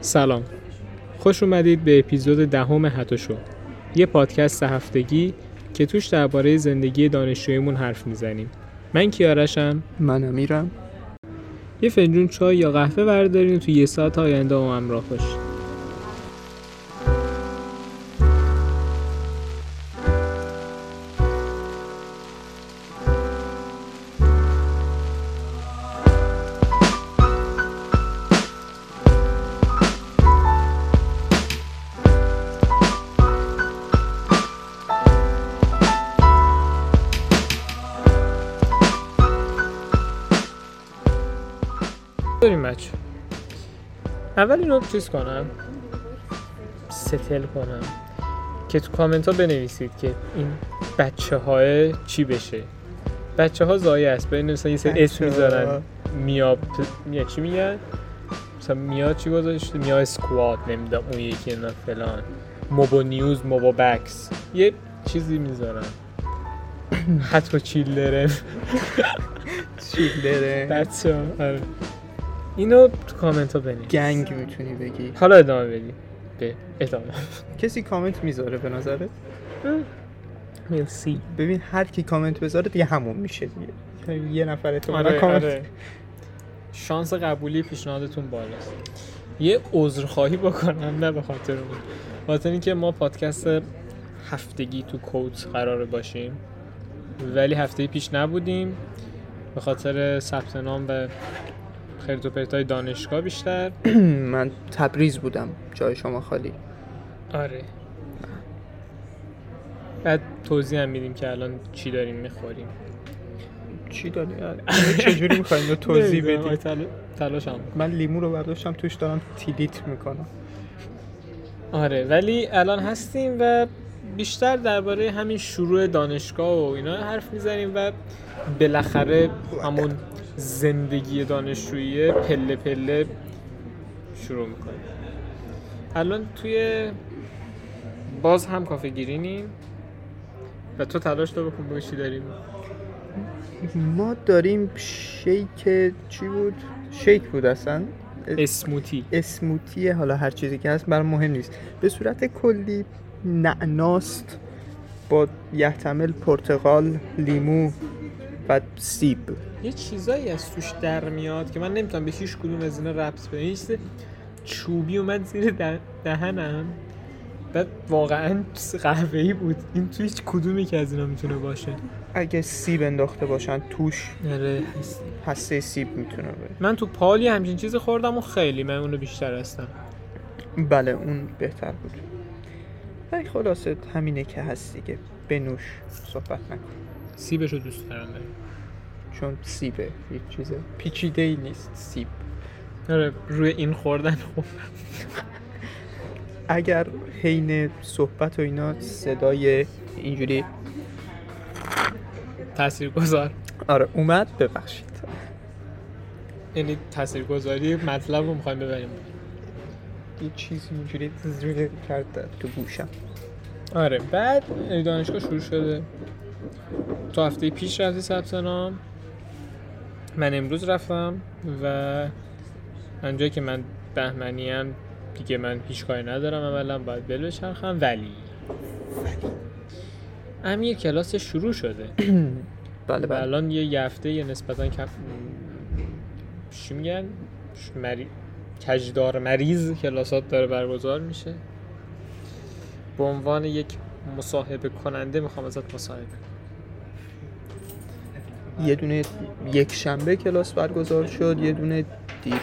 سلام، خوش اومدید به اپیزود 10 حتاشو، یه پادکست 3 هفتگی که توش درباره زندگی دانشجویمون حرف میزنیم. من کیارشم. من امیرم. یه فنجون چای یا قهوه بردارین و تو یه ساعت آینده هم همراه باشید. اول این رو چیز کنم، ستل کنم که تو کامنت ها بنویسید که این بچه های چی بشه. بچه ها زایه است، بنویسن یه سری اسم میذارن، میا چی میگن؟ مثلا میا چی گذاشته؟ میا اسکواد، نمیدونم اون یکی نه فلان، موبا نیوز، موبا بکس، یه چیزی میذارن. حتی چیلدرن بچه ها، آره. اینو تو کامنت ها بنویس. گنگ میتونی بگی. حالا ادامه بدی. کسی کامنت میذاره به نظرت؟ میلسی. ببین هر کی کامنت بذاره دیگه همون میشه دیگه. یه نفر تو کامنت. شانس قبولی پیشنهادتون بالاست. یه عذرخواهی بکنم، نه به خاطر اون. خاطر اینکه ما پادکست هفتگی تو کوت قرار باشیم. ولی هفته پیش نبودیم به خاطر ثبت نام و خرید و پرتای دانشگاه بیشتر. من تبریز بودم، جای شما خالی. آره. بعد توضیح هم میدیم که الان چی داریم میخوریم. چی داریم؟ چجوری میخواییم رو توضیح بدیم؟ تلاشم. من لیمو رو برداشتم توش دارم تیلیت میکنم. آره، ولی الان هستیم و بیشتر درباره همین شروع دانشگاه و اینا حرف میزنیم و بالاخره همون زندگی دانشجویی پله پله شروع میکنه. الان توی باز هم کافه گرینیم و تو تلاش داره بکن بگه چی داریم. ما داریم شیک چی بود؟ شیک بود اصلا، اسموتی، حالا هر چیزی که هست برام مهم نیست. به صورت کلی نعناست با یحتمل پرتقال، لیمو و سیب. یه چیزایی از توش در میاد که من نمیتونم به هیچ کدوم از اینا ربط بدم. یه چیز چوبی اومد زیر دهنم، بعد واقعا قهوه‌ای بود. این توی هیچ کدومی که از اینا میتونه باشه. اگه سیب انداخته باشن توش، آره، حسه سیب میتونه باشه. من تو پالی همچین چیز خوردم و خیلی من اونو بیشتر هستم. بله اون بهتر بود. ولی خلاصه همینه که هست دیگه. بنوش، صحبت نکن. سیبشو دوست دارم من، چون سیبه، یه چیز پیچیده‌ای نیست سیب. آره، روی این خوردن خوب. اگر حین صحبت و اینا صدای اینجوری تاثیرگذار، آره، اومد ببخشید. یعنی تاثیرگذاری مطلب رو می‌خوایم ببریم. یه چیزی اینجوری زیر کرد تو گوشم. آره، بعد دانشگاه شروع شده. تو هفته پیش رفتی ثبت نام، من امروز رفتم و انجایی که من بهمنیم دیگه من هیچ کاری ندارم، اولا باید بل بچرخم. ولی امیر کلاس شروع شده. بله بله. الان یه هفته یه نسبتا چی میگن؟ کجدار مریض کلاسات داره برگزار میشه. به عنوان یک مصاحبه کننده میخوام ازت مصاحبه. یه دونه یک شنبه کلاس برگزار شد، یه دونه دیروز.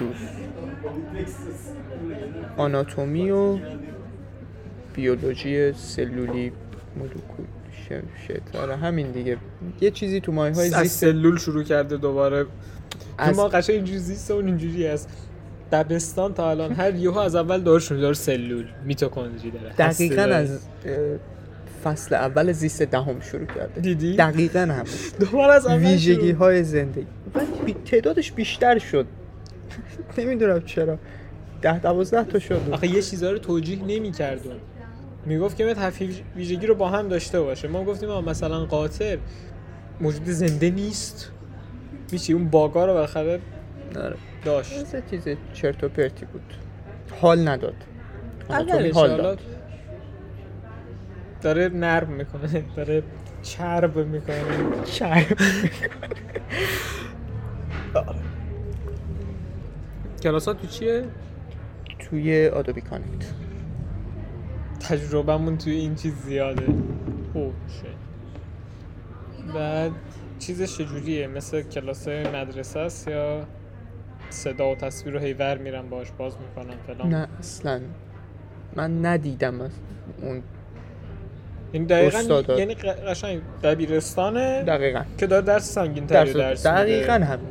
آناتومی و بیولوژی سلولی مولکول شتاره همین دیگه. یه چیزی تو مایه های زیست سلول شروع کرده دوباره. ما قشنگ اینجوری زیست اون اینجوری است. دبستان تا الان هر یهو از اول داره سلول میتوکندری داره. دقیقاً از فصل اول زیست دهم شروع کرده. دیدی؟ دقیقاً هم. دوباره از اول ویژگی‌های زندگی. ولی تعدادش بیشتر شد. نمیدونم چرا. 10-12 تا شد. آخه یه چیزا رو توجیه نمی‌کردن. میگفت که متفاوت ویژگی رو با هم داشته باشه. ما گفتیم مثلا قاطر موجود زنده نیست. میشه اون باگا رو بالاخره داره. داشت. چه چیز چرت و پرتی بود. حال نداد. اگر حال داد داره نرم میکنه، داره چرب میکنه، چرب کلاسات تو چیه؟ توی آدوبی کانکت. تجربه‌مون توی این چیز زیاده. اوه شد. بعد چیزش چجوریه؟ مثل کلاسای مدرسه است یا صدا و تصویر رو هیور میرم باهاش باز میکنم فلان؟ نه اصلا من ندیدم اون. این دقیقاً یعنی قشنگ دبیرستانه دقیقاً که داره درس سنگین‌تری درس میده. دقیقاً همین.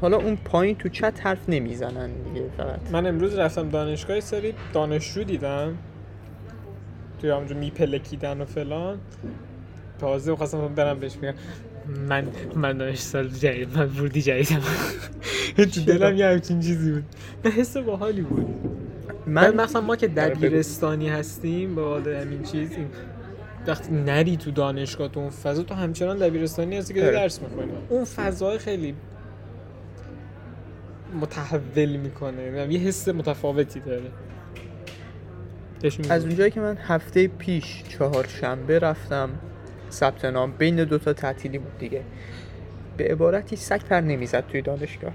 حالا اون پایین تو چت حرف نمیزنن دیگه. فقط من امروز رفتم دانشگاه، سری دانشجو دیدم توی همونجا میپلکیدن و فلان. تازه می‌خواستم برم بهش میگم من دانشسال جدید، من ورودی جدیدم. تو دلم یه همچین چیزی بود. نه حس باحالی بود. من مثلا ما که دبیرستانی هستیم با همین چیز، وقتی نری تو دانشگاه تو اون فضا، تو همچنان دبیرستانی هستی که درس می‌خونی. اون فضا خیلی متحول میکنه، یه حس متفاوتی داره. از اونجایی که من هفته پیش چهارشنبه رفتم ثبت نام، بین دوتا تعطیلی بود دیگه. به عبارتی سگ پر نمیزد توی دانشگاه.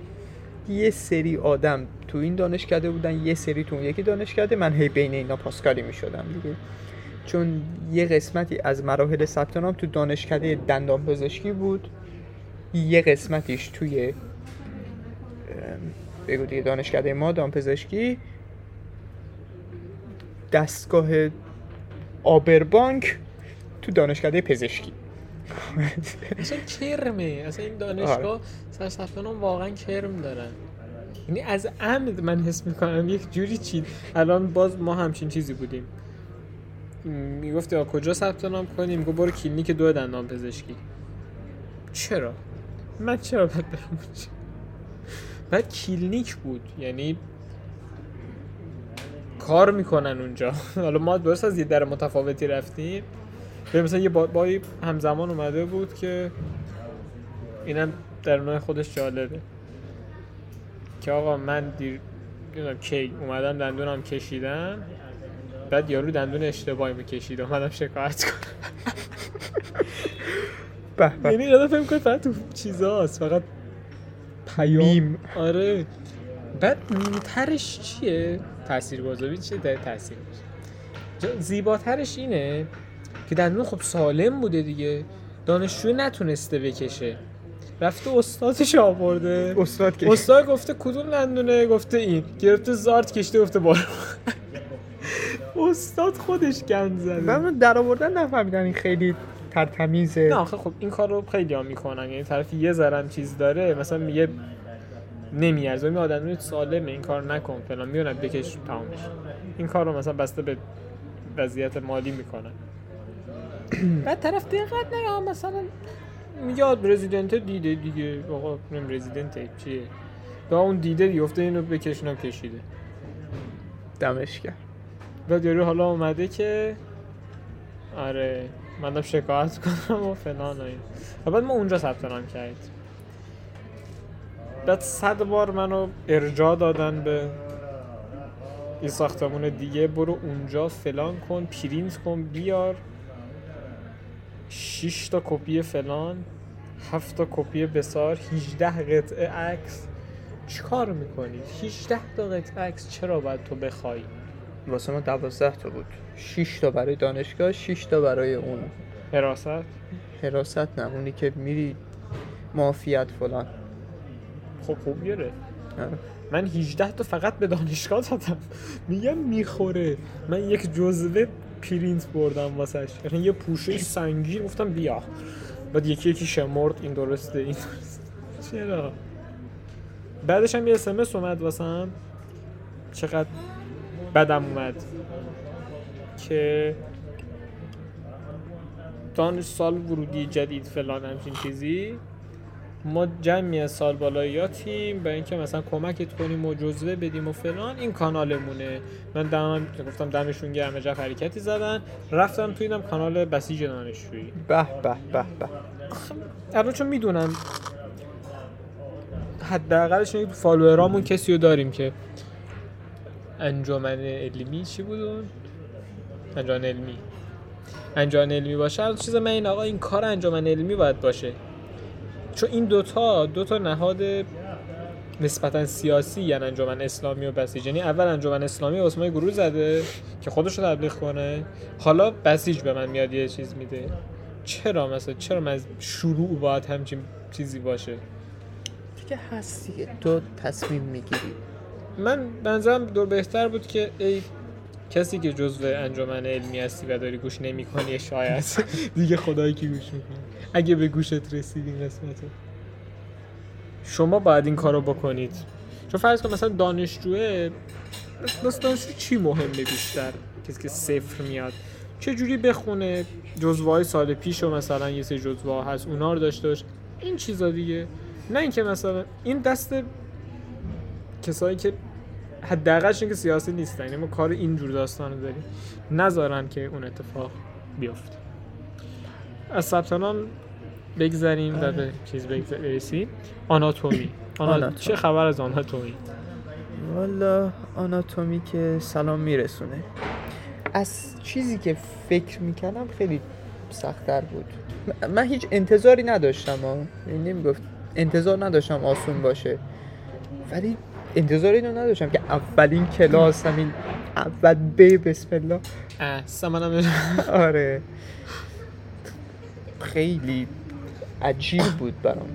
یه سری آدم تو این دانشکده بودن، یه سری تو اون یکی دانشکده. من هی بین اینا پاسکاری میشدم دیگه، چون یه قسمتی از مراحل ثبت نام تو دانشکده دندانپزشکی بود، یه قسمتیش توی بگو دیگه دانشکده ما دامپزشکی دستگاه آبربانک تو دانشکده پزشکی. اصلا کرمه، اصلا این دانشگاه سرسفتانم واقعا کرم دارن. یعنی از عمد من حس میکنم یک جوری چید. الان باز ما همچین چیزی بودیم، میگفتی آ کجا ثبت نام کنیم، گفت برو کلینیک دو دندان پزشکی. چرا؟ من چرا باید برم؟ بعد کلینیک بود، یعنی کار میکنن اونجا. حالا ما درست از یه در متفاوتی رفتیم. مثلا یه بایی همزمان اومده بود که اینم در نوع خودش جالبه، که آقا من کی اومدم دندونم کشیدم، بعد یارو دندون اشتباهی میکشید، اومدم شکایت کنم. یعنی یادم فهم کنید فقط تو چیزاست، فقط پیام. آره. بعد میمترش چیه؟ تاثیرگذاری چیه؟ داره تاثیر میشه. زیباترش اینه که دندون خب سالم بوده دیگه، دانشجو نتونسته بکشه، رفته استادش آورده، استاد کشه. استاد گفته کدوم دندونه؟ گفته این. گرفته زارت کشته، گفته بالا. استاد خودش گند زده. من در آوردن نفهمیدم این خیلی ترتمیزه. نه آخه خب این کار رو خیلی ها میکنن، یعنی طرف یه ذره چیز داره مثلا میگه نمیارزه، میگه آدمون سالمه این کار نکن فلان، میونه بکش تمامش. این کار رو مثلا بسته به وضعیت مالی میکنن. بعد طرف دقیقت نگه، مثلا میگه رزیدنت دیده دیگه، آقا نم رزیدنت چیه؟ دا اون دیده دیفته اینو بکش، اونم کشیده. دمش کرد. بعد یارو حالا اومده که آره من شکایت کنم و فلان و این. بعد ما اونجا ثبت نام کردیم. بعد 100 بار منو ارجاع دادن به این ساختمون دیگه، برو اونجا فلان کن، پرینت کن بیار، 6 تا کپی فلان، 7 تا کپی بسار، 18 قطعه عکس. چیکار میکنی؟ 18 تا قطعه عکس چرا باید تو بخوایی؟ واسه ما 12 تا بود، 6 تا برای دانشگاه، 6 تا برای اون حراست نه اونی که میری معافیت فلان. خب خوب گره. من 18 تا فقط به دانشگاه دادم. میگم میخوره. من یک جزوه پرینت بردم واسش، یعنی یه پوشه سنگین گفتم بیا، بعد یکی شمرد این درسته این درسته. چرا؟ بعدش هم یه SMS اومد واسم، چقدر بدم اومد که دانش سال ورودی جدید فلان همچین چیزی، ما جمعی سال بالاییاتیم، برای اینکه مثلا کمکت کنیم و جزوه بدیم و فلان، این کانالمونه. من گفتم دمشون گرم، جف حرکتی زدن، رفتم توی اینم کانال بسیج دانشجویی. به به به به. الان چون میدونم حداقلش فالوورامون کسی رو داریم که انجمن علمی چی بود اون؟ انجمن علمی باشه از چیز من این آقا این کار انجمن علمی باید باشه، چون این دوتا نهاد نسبتا سیاسی یعنی انجمن اسلامی و بسیج، یعنی اول انجمن اسلامی واسه ما گروه زده که خودش رو تبلیغ کنه، حالا بسیج به من میاد یه چیز میده. چرا من از شروع باید همچین چیزی باشه؟ تو که هستی تو تصمیم میگیری. من بنظرم دور بهتر بود که ای کسی که جزو انجمن علمی هستی و داری گوش نمی‌کنی، شاید دیگه خدایی که گوش می‌کنه، اگه به گوشت رسید این قسمتو شما باید این کارو بکنید. چون فرض کن مثلا دانشجو چی مهمه بیشتر؟ کسی که صفر میاد چه جوری بخونه، جزوه‌های سال پیشو مثلا یه سری جزوه هست اونا رو داشته باشه، این چیزا دیگه. نه اینکه مثلا این دست کسایی که حداقلشون که سیاسی نیستن، یعنی ما کار اینجور داستانو داریم، نذارن که اون اتفاق بیفته. از سبتانان بگذاریم و به چیز برسیم. آناتومی. چه خبر از آناتومی؟ والا آناتومی که سلام میرسونه. از چیزی که فکر میکنم خیلی سخت‌تر بود. من هیچ انتظاری نداشتم، انتظار نداشتم آسون باشه، ولی انتظار اینو نداشتم که اولین کلاس همین اول بسم الله سمنم آره خیلی عجیب بود برام.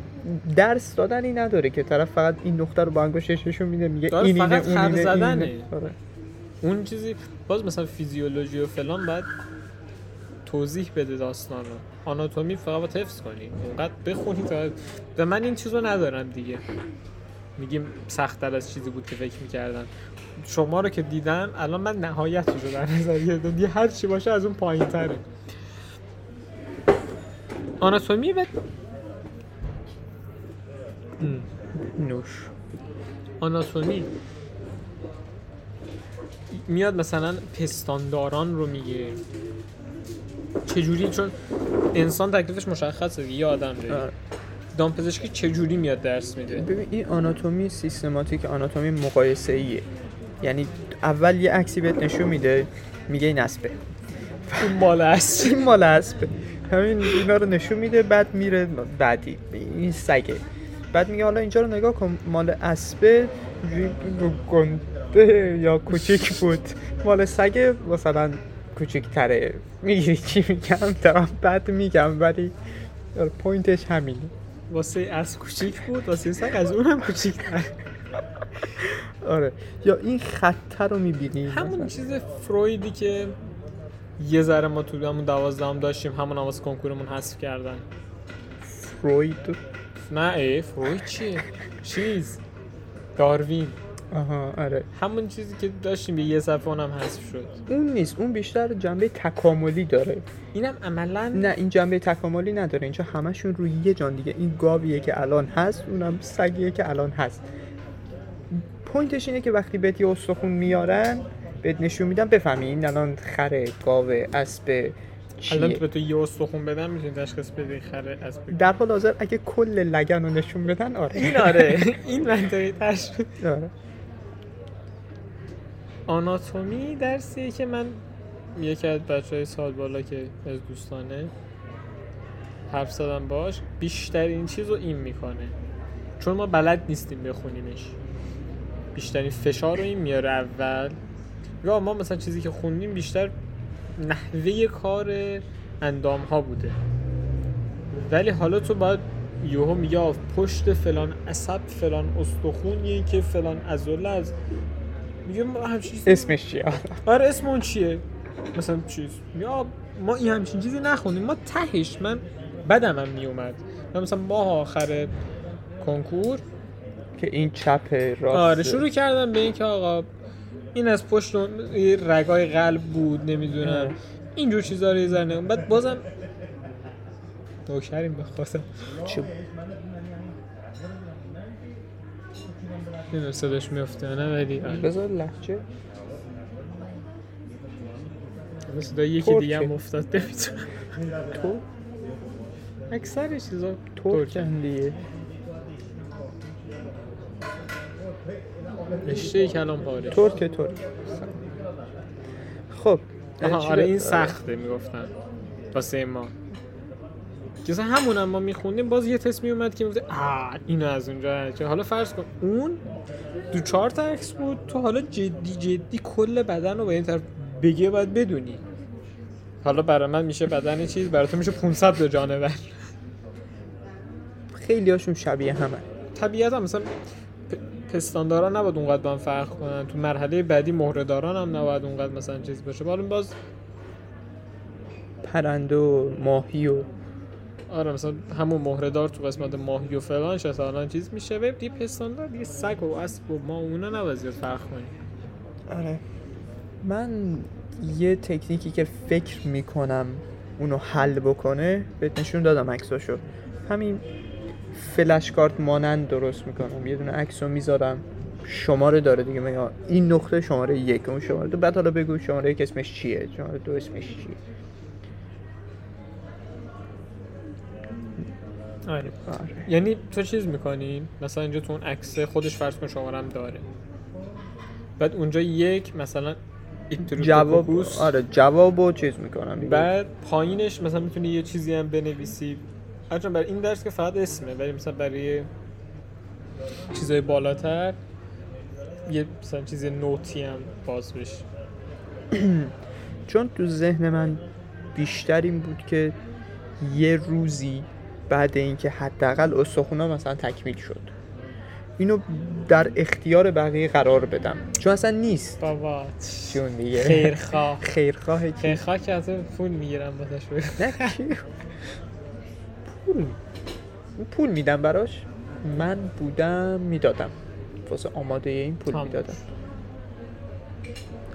درس دادنی نداره که طرف فقط این نقطه رو با انگشتشو میده، میگه این اینه اون اینه زدنه. آره. اون چیزی باز مثلا فیزیولوژی و فلان بعد توضیح بده داستان رو، آناتومی فقط حفظ کنی، اونقدر بخونی تا و من این چیزو ندارم دیگه. میگیم سخت‌تر از چیزی بود که فکر می‌کردم. شما رو که دیدم الان من نهایت رو در نظر گرفتم، یه هر چی باشه از اون پایین‌تره. آناتومی و نوش آناتومی میاد مثلا پستانداران رو میگه چجوری، چون انسان تکلیفش مشخصه، یه آدم داره. دامپزشکی چجوری میاد درس میده؟ ببین این آناتومی سیستماتیک، آناتومی مقایسه‌ایه، یعنی اول یه عکسی بهت نشون میده میگه این اسبه، این مال اسبه، این مال اسبه، همین اینا رو نشون میده، بعد میره بعدی این سگه، بعد میگه حالا اینجا رو نگاه کن مال اسبه گنده یا کوچیک بود، مال سگه مثلا کوچیک‌تره، میگیری چی میگم دارم بعد میگم، ولی پوینتش همینه، واسه از کوچیک بود واسه سگ از اونم کوچیک‌تر. آره یا این خطه رو می‌بینی، همون چیز فرویدی که یه ذره ما تو همون 12 داشتیم، همون واسه کنکورمون حذف کردن. فروید نه فروید چیه؟ چیز داروین. آها آره همون چیزی که داشتیم یه صفحه اونم حذف شد. اون نیست، اون بیشتر جنبه تکاملی داره. اینم عملاً نه، این جنبه تکاملی نداره، اینجا همشون روی یه جان دیگه، این گاویه که الان هست، اونم سگیه که الان هست. پوینتش اینه که وقتی بهت یه استخون میارن بهت نشون میدن بفهمی این الان خره، گاوه، اسب. الان تو به تو یه استخون بدن میتونی تشخیص بدی خره، اسب. در حال حاضر اگه کل لگن رو نشون بدن آره این منطقی ترش آره. آناتومی درسیه که من یکی از بچه‌های سال بالا که از دوستانه حرف زدم باش، بیشتر این چیزو این میکنه چون ما بلد نیستیم بخونیمش، بیشترین فشار رو این میاره اول، یا ما مثلا چیزی که خوندیم بیشتر نحوه کار اندام ها بوده، ولی حالا تو باید یهو میگه پشت فلان عصب فلان استخونیه که فلان عضله از میگم اسمش چیه؟ آره اسم اون چیه؟ مثلا چیز یا ما این همچین چیزی نخوندیم، ما تهش من بدمم میومد، مثلا ماه آخر کنکور که این چپ راست آره شروع کردم به این که آقا این از پشت رگای قلب بود، نمیدونم اینجور چیزا رو یه ذره نگم، بعد بازم دوکریم بخواستم چی بود؟ این صداش میفته نه ولی بذار لهجه صدا یکی دیگه هم افتاد نمیتونم تو اکثر چیزا ترکن دیگه رشته کلان‌پاره ترک. خب آره این سخته میگفتن واسه ما، چون همون ما میخوندیم باز یه تست میومد که میگفت اینو از اونجا. حالا فرض کن اون دو چهار تا عکس بود، تو حالا جدی کل بدن رو به این طرف بگی باید بدونی. حالا برای من میشه بدن چیز، برای تو میشه 500 تا جانور. خیلی هاشون شبیه همه. طبیعتا هم مثلا پستانداران نباید اونقدر با هم فرق کنن، تو مرحله بعدی مهره‌داران هم نباید اونقدر مثلا چیز باشه. حالا باز پرنده و ماهی و آره مثلا همون مهره‌دار تو قسمت ماهی و فلان شد الان چیز میشه وب دی پستاندار دیگه، سگ و اسب و ما اونا نباید فرق کنیم. آره من یه تکنیکی که فکر میکنم اونو حل بکنه بهت نشون دادم عکساشو، همین فلش کارت مانند درست میکنم. یه دونه عکسو میذارم، شماره داره دیگه، میگم این نقطه شماره 1 اون شماره 2، بعد حالا بگو شماره 1 اسمش چیه، شماره 2 اسمش چیه. آره. یعنی تو چیز میکنی مثلا اینجا تو اون عکس خودش فرض کن شمارم داره، بعد اونجا یک مثلا جواب آره جوابو چیز میکنم دیگه. بعد پایینش مثلا میتونی یه چیزی هم بنویسی اجرا برای این درس که فقط اسمه، ولی مثلا برای چیزای بالاتر یه مثلا چیز نوتی هم باز بشه. چون تو ذهن من بیشتر این بود که یه روزی بعد اینکه حداقل استخونا مثلا تکمیل شد اینو در اختیار بقیه قرار بدم، چون اصلا نیست بابا چون دیگه خیرخواه که اصلا پول میگیرم واسش. نه پول میدم براش، من بودم میدادم واسه آماده این پول میدادم.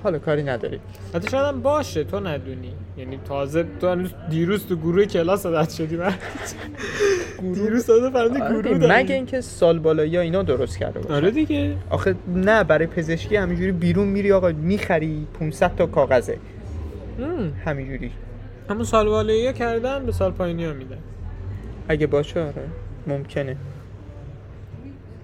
حالا کاری نداری، حتی شاید هم باشه تو ندونی، یعنی تازه تو دیروز تو گروه کلاس عادت شدی من دیروز تازه فهمیدی گروه داری، مگه اینکه سال بالایی ها اینا درست کرده باشه. آره دیگه آخه نه، برای پزشکی همینجوری بیرون میری آقا میخری 500 تا کاغذه همینجوری، اما سال بالایی ها کردن به سال پایینی ها میدن اگه باشه. آره ممکنه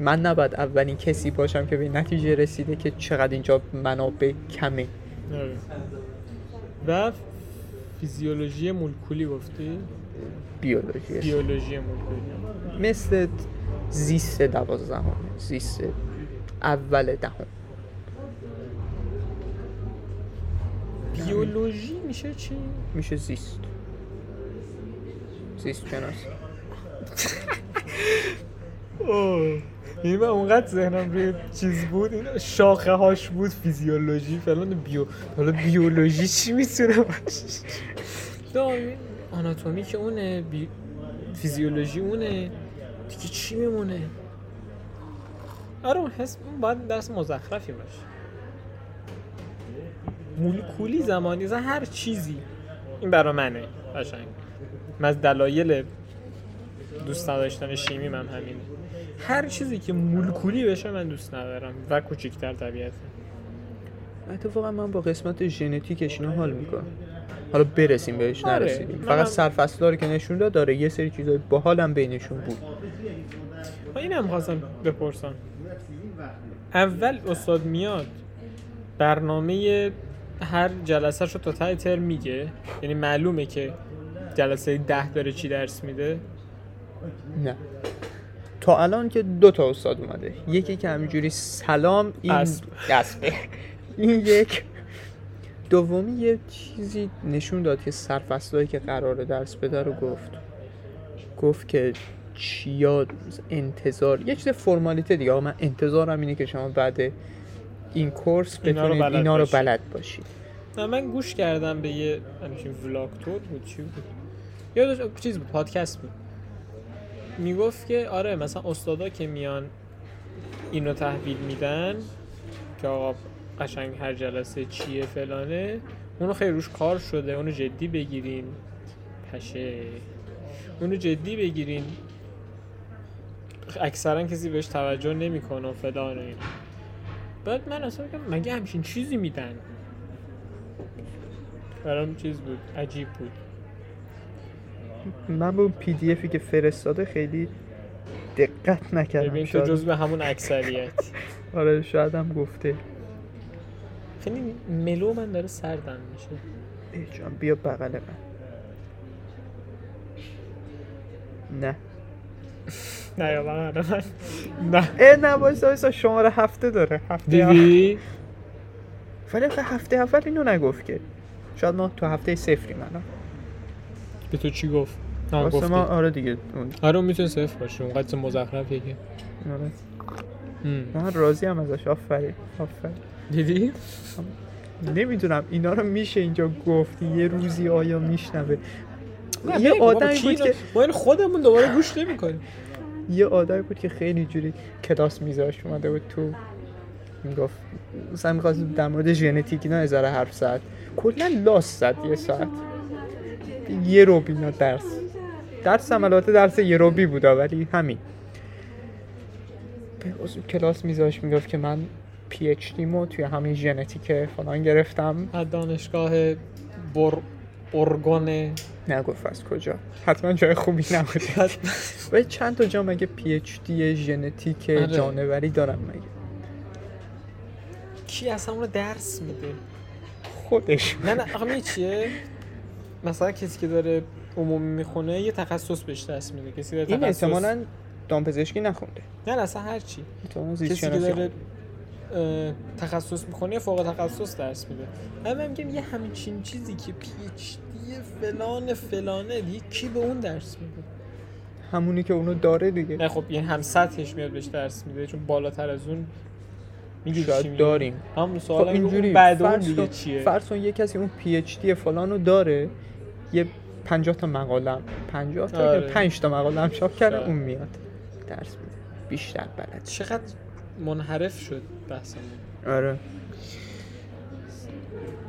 من نباید اولین کسی باشم که به نتیجه رسیده که چقدر اینجا منابع کمه. آره. و فیزیولوژی مولکولی گفتی؟ بیولوژی مولکولی مثل زیست 12 زیست اول 10 بیولوژی میشه چی؟ میشه زیست شناسی. اوه یعنی من اونقدر ذهنم روی چیز بود، این شاخه هاش بود فیزیولوژی فلان حالا بیولوژی چی میتونه باشه؟ آناتومی که اونه، فیزیولوژی اونه دیگه، چی میمونه؟ آره اون حس باید درس مزخرفی باشه. مولکولی زمانی زن هر چیزی این برا منه قشنگ. من از دلایل دوست نداشتن شیمی من همینه، هر چیزی که مولکولی بشه من دوست ندارم و کوچیک‌تر طبیعتا. اتفاقا من با قسمت ژنتیکش اینا حال میکنم، حالا برسیم بهش نرسیدیم. فقط سرفصل‌ها رو که نشون داد داره، یه سری چیزای باحال هم بینشون بود. اینم خواستم بپرسم، اول استاد میاد برنامه هر جلسه شو تا ته ترم میگه، یعنی معلومه که جلسه 10 داره چی درس میده؟ نه تا الان که 2 استاد اومده، یکی که همینجوری سلام این اسبه این یک، دومی یه چیزی نشون داد که سرفصلایی که قراره درس بده رو گفت که چیا انتظار، یه چیز فرمالیته دیگه. آقا من انتظارم اینه که شما بعد این کورس بتونید اینا رو بلد باشید. نه من گوش کردم به یه همچین ولاگ تود بود چی بود یادش چیز بود، پادکست بود، میگفت که آره مثلا استادا که میان اینو تحویل میدن که آقا قشنگ هر جلسه چیه فلانه، اونو خیلی روش کار شده، اونو جدی بگیرین پشه، اونو جدی بگیرین، اکثرا کسی بهش توجه نمیکنه و فلانه اینا. بعد من اصلا میگم مگه همچین چیزی میدن؟ برام چیز بود، عجیب بود. من با اون پی دی افی که فرستاده خیلی دقت نکردم، ببین تو جزو همون اکثریت آره شاید هم گفته. خیلی ملو من داره سردم میشه. ای جان بیا بغل من. نه نه یا بغل من. نه ای نه بایستا شماره هفته داره. دیدی؟ ولی هفته اول اینو نگفت که شاید ما تو هفته صفری منم. به تو چی گفت؟ واسه ما آره دیگه آره اون میتونه صفر باشه اونقدر مزخرف یکی آره من راضی هم ازش. آفرین آفرین. دیدی؟ نمیدونم اینا رو میشه اینجا گفت یه روزی آیا میشنوه یه آدمی بود که ما این خودمون دوباره گوش نمیکنیم. یه آدمی بود که خیلی جوری کلاس میذاشت اومده بود تو میگفت مثلا میخواست در مورد ژنتیک اینا هزار حرف زد کلا لاس زد یه ساعت یه روبی اینا درس عملات درس یه روبی بود ولی همین به کلاس میذاش میگفت که من پی اچ دی مو توی همین ژنتیک فلان گرفتم از دانشگاه اورگون نگفت از کجا حتما جای خوبی نبوده ولی چند تا جا مگه پی اچ دی ژنتیک جانوری دارم مگه کی اصلا اون درس میده خودش نه همین چیه مثلا کسی که داره عمومی میخونه یه تخصص بهش دست میده کسی داره این احتمالاً دامپزشکی نخونده نه اصلا هر چی کسی که داره تخصص میخونه یه فوق تخصص درس میده. اما میگم یه همچین چیزی که پی اچ دی فلان فلانه دیگه کی به اون درس میده همونی که اونو داره دیگه. نه خب یه هم سطحش میاد بهش درس میده چون بالاتر از اون میگه داریم همون سوالا اینجوری بعد اون دیگه چیه فرض کن یه کسی اون پی اچ دی فلانو داره یه 50 تا 5 تا مقاله هم چاپ کرده اون میاد درس میده بیشتر بلد. چقدر منحرف شد بحثمون. آره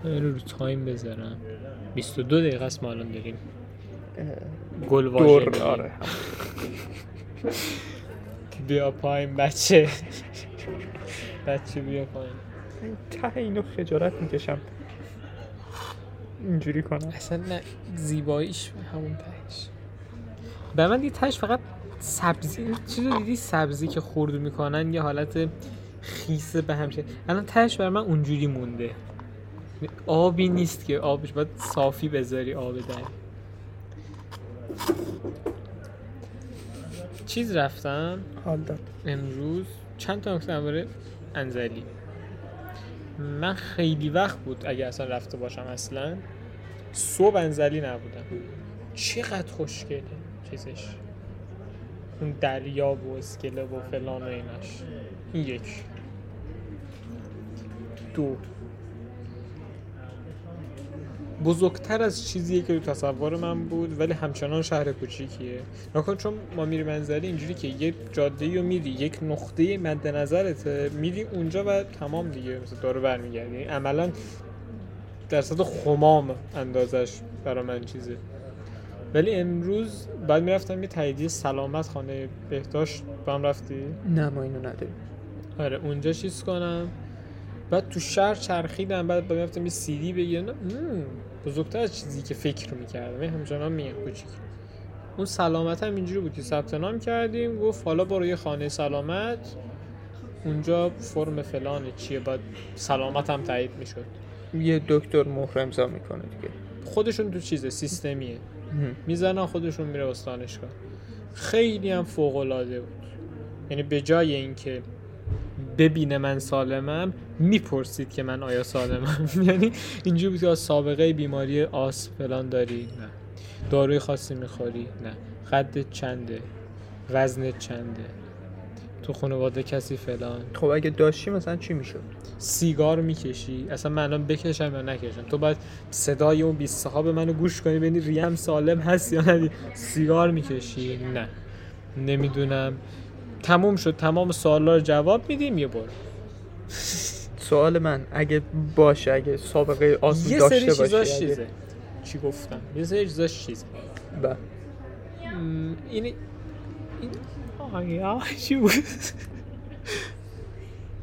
رو تایم بذارم 22 دقیقه است ما الان داریم گل واژه. آره بیا پایین بچه بیا پایین. من ته اینو خجالت میکشم اینجوری کنم اصلا نه زیباییش همون تهش به من دید تهش فقط سبزی چی رو دیدی سبزی که خورد میکنن یه حالت خیسه به همچه الان تهش بر من اونجوری مونده آبی نیست که آبش باید صافی بذاری آب در چیز رفتم حال داد امروز چند تا نکته درباره انزلی من خیلی وقت بود اگه اصلا رفته باشم اصلا صبح انزلی نبودم چقدر خوشگله چیزش اون دریا و اسکله و فلان و ایناش این یک دو بزرگتر از چیزیه که تو تصور من بود ولی همچنان شهر کوچیکیه نکن چون ما میریم منظری اینجوری که یک جاده‌ای رو میری یک نقطه مد نظرته میری اونجا و تمام دیگه مثلا دارو برمیگردی عملا درصد خمام اندازش برای من چیزه ولی امروز بعد میرفتم یه تاییدیه سلامت خانه بهداشت با هم رفتی؟ نه ما اینو نداریم آره اونجا چیز کنم بعد تو شهر چرخیدم بعد میرفتم یه سی دی بگیرم بزرگتر از چیزی که فکر میکردم همچنان میگم کوچیک اون سلامت هم اینجوری بود که ثبت نام کردیم گفت حالا برو یه خانه سلامت اونجا فرم فلان چیه بعد سلامت هم تایید میشد یه دکتر مهر امضا میکنه دیگه خودشون تو چیزه سیستمیه میزنن خودشون میره استانشگاه خیلی هم فوق العاده بود یعنی به جای اینکه ببینه من سالمم میپرسید که من آیا سالمم یعنی اینجوری بود که سابقه بیماری آسم فلان داری نه داروی خاصی میخوری نه قدت چنده وزنت چنده تو خانواده کسی فلان خب اگه داشتی مثلا چی میشد سیگار میکشی اصلا من الان بکشم یا نکشم تو باید صدای اون 20 صاحب منو گوش کنی ببینی ریم سالم هست یا نه سیگار میکشی نه نمیدونم تموم شد تمام سوالا رو جواب میدیم یه بار سوال من اگه باشه اگه سابقه آسم داشته باشه یه سری چیزاش چیزه چی گفتم یه سری چیزاش چیزه بله این آیا چی بود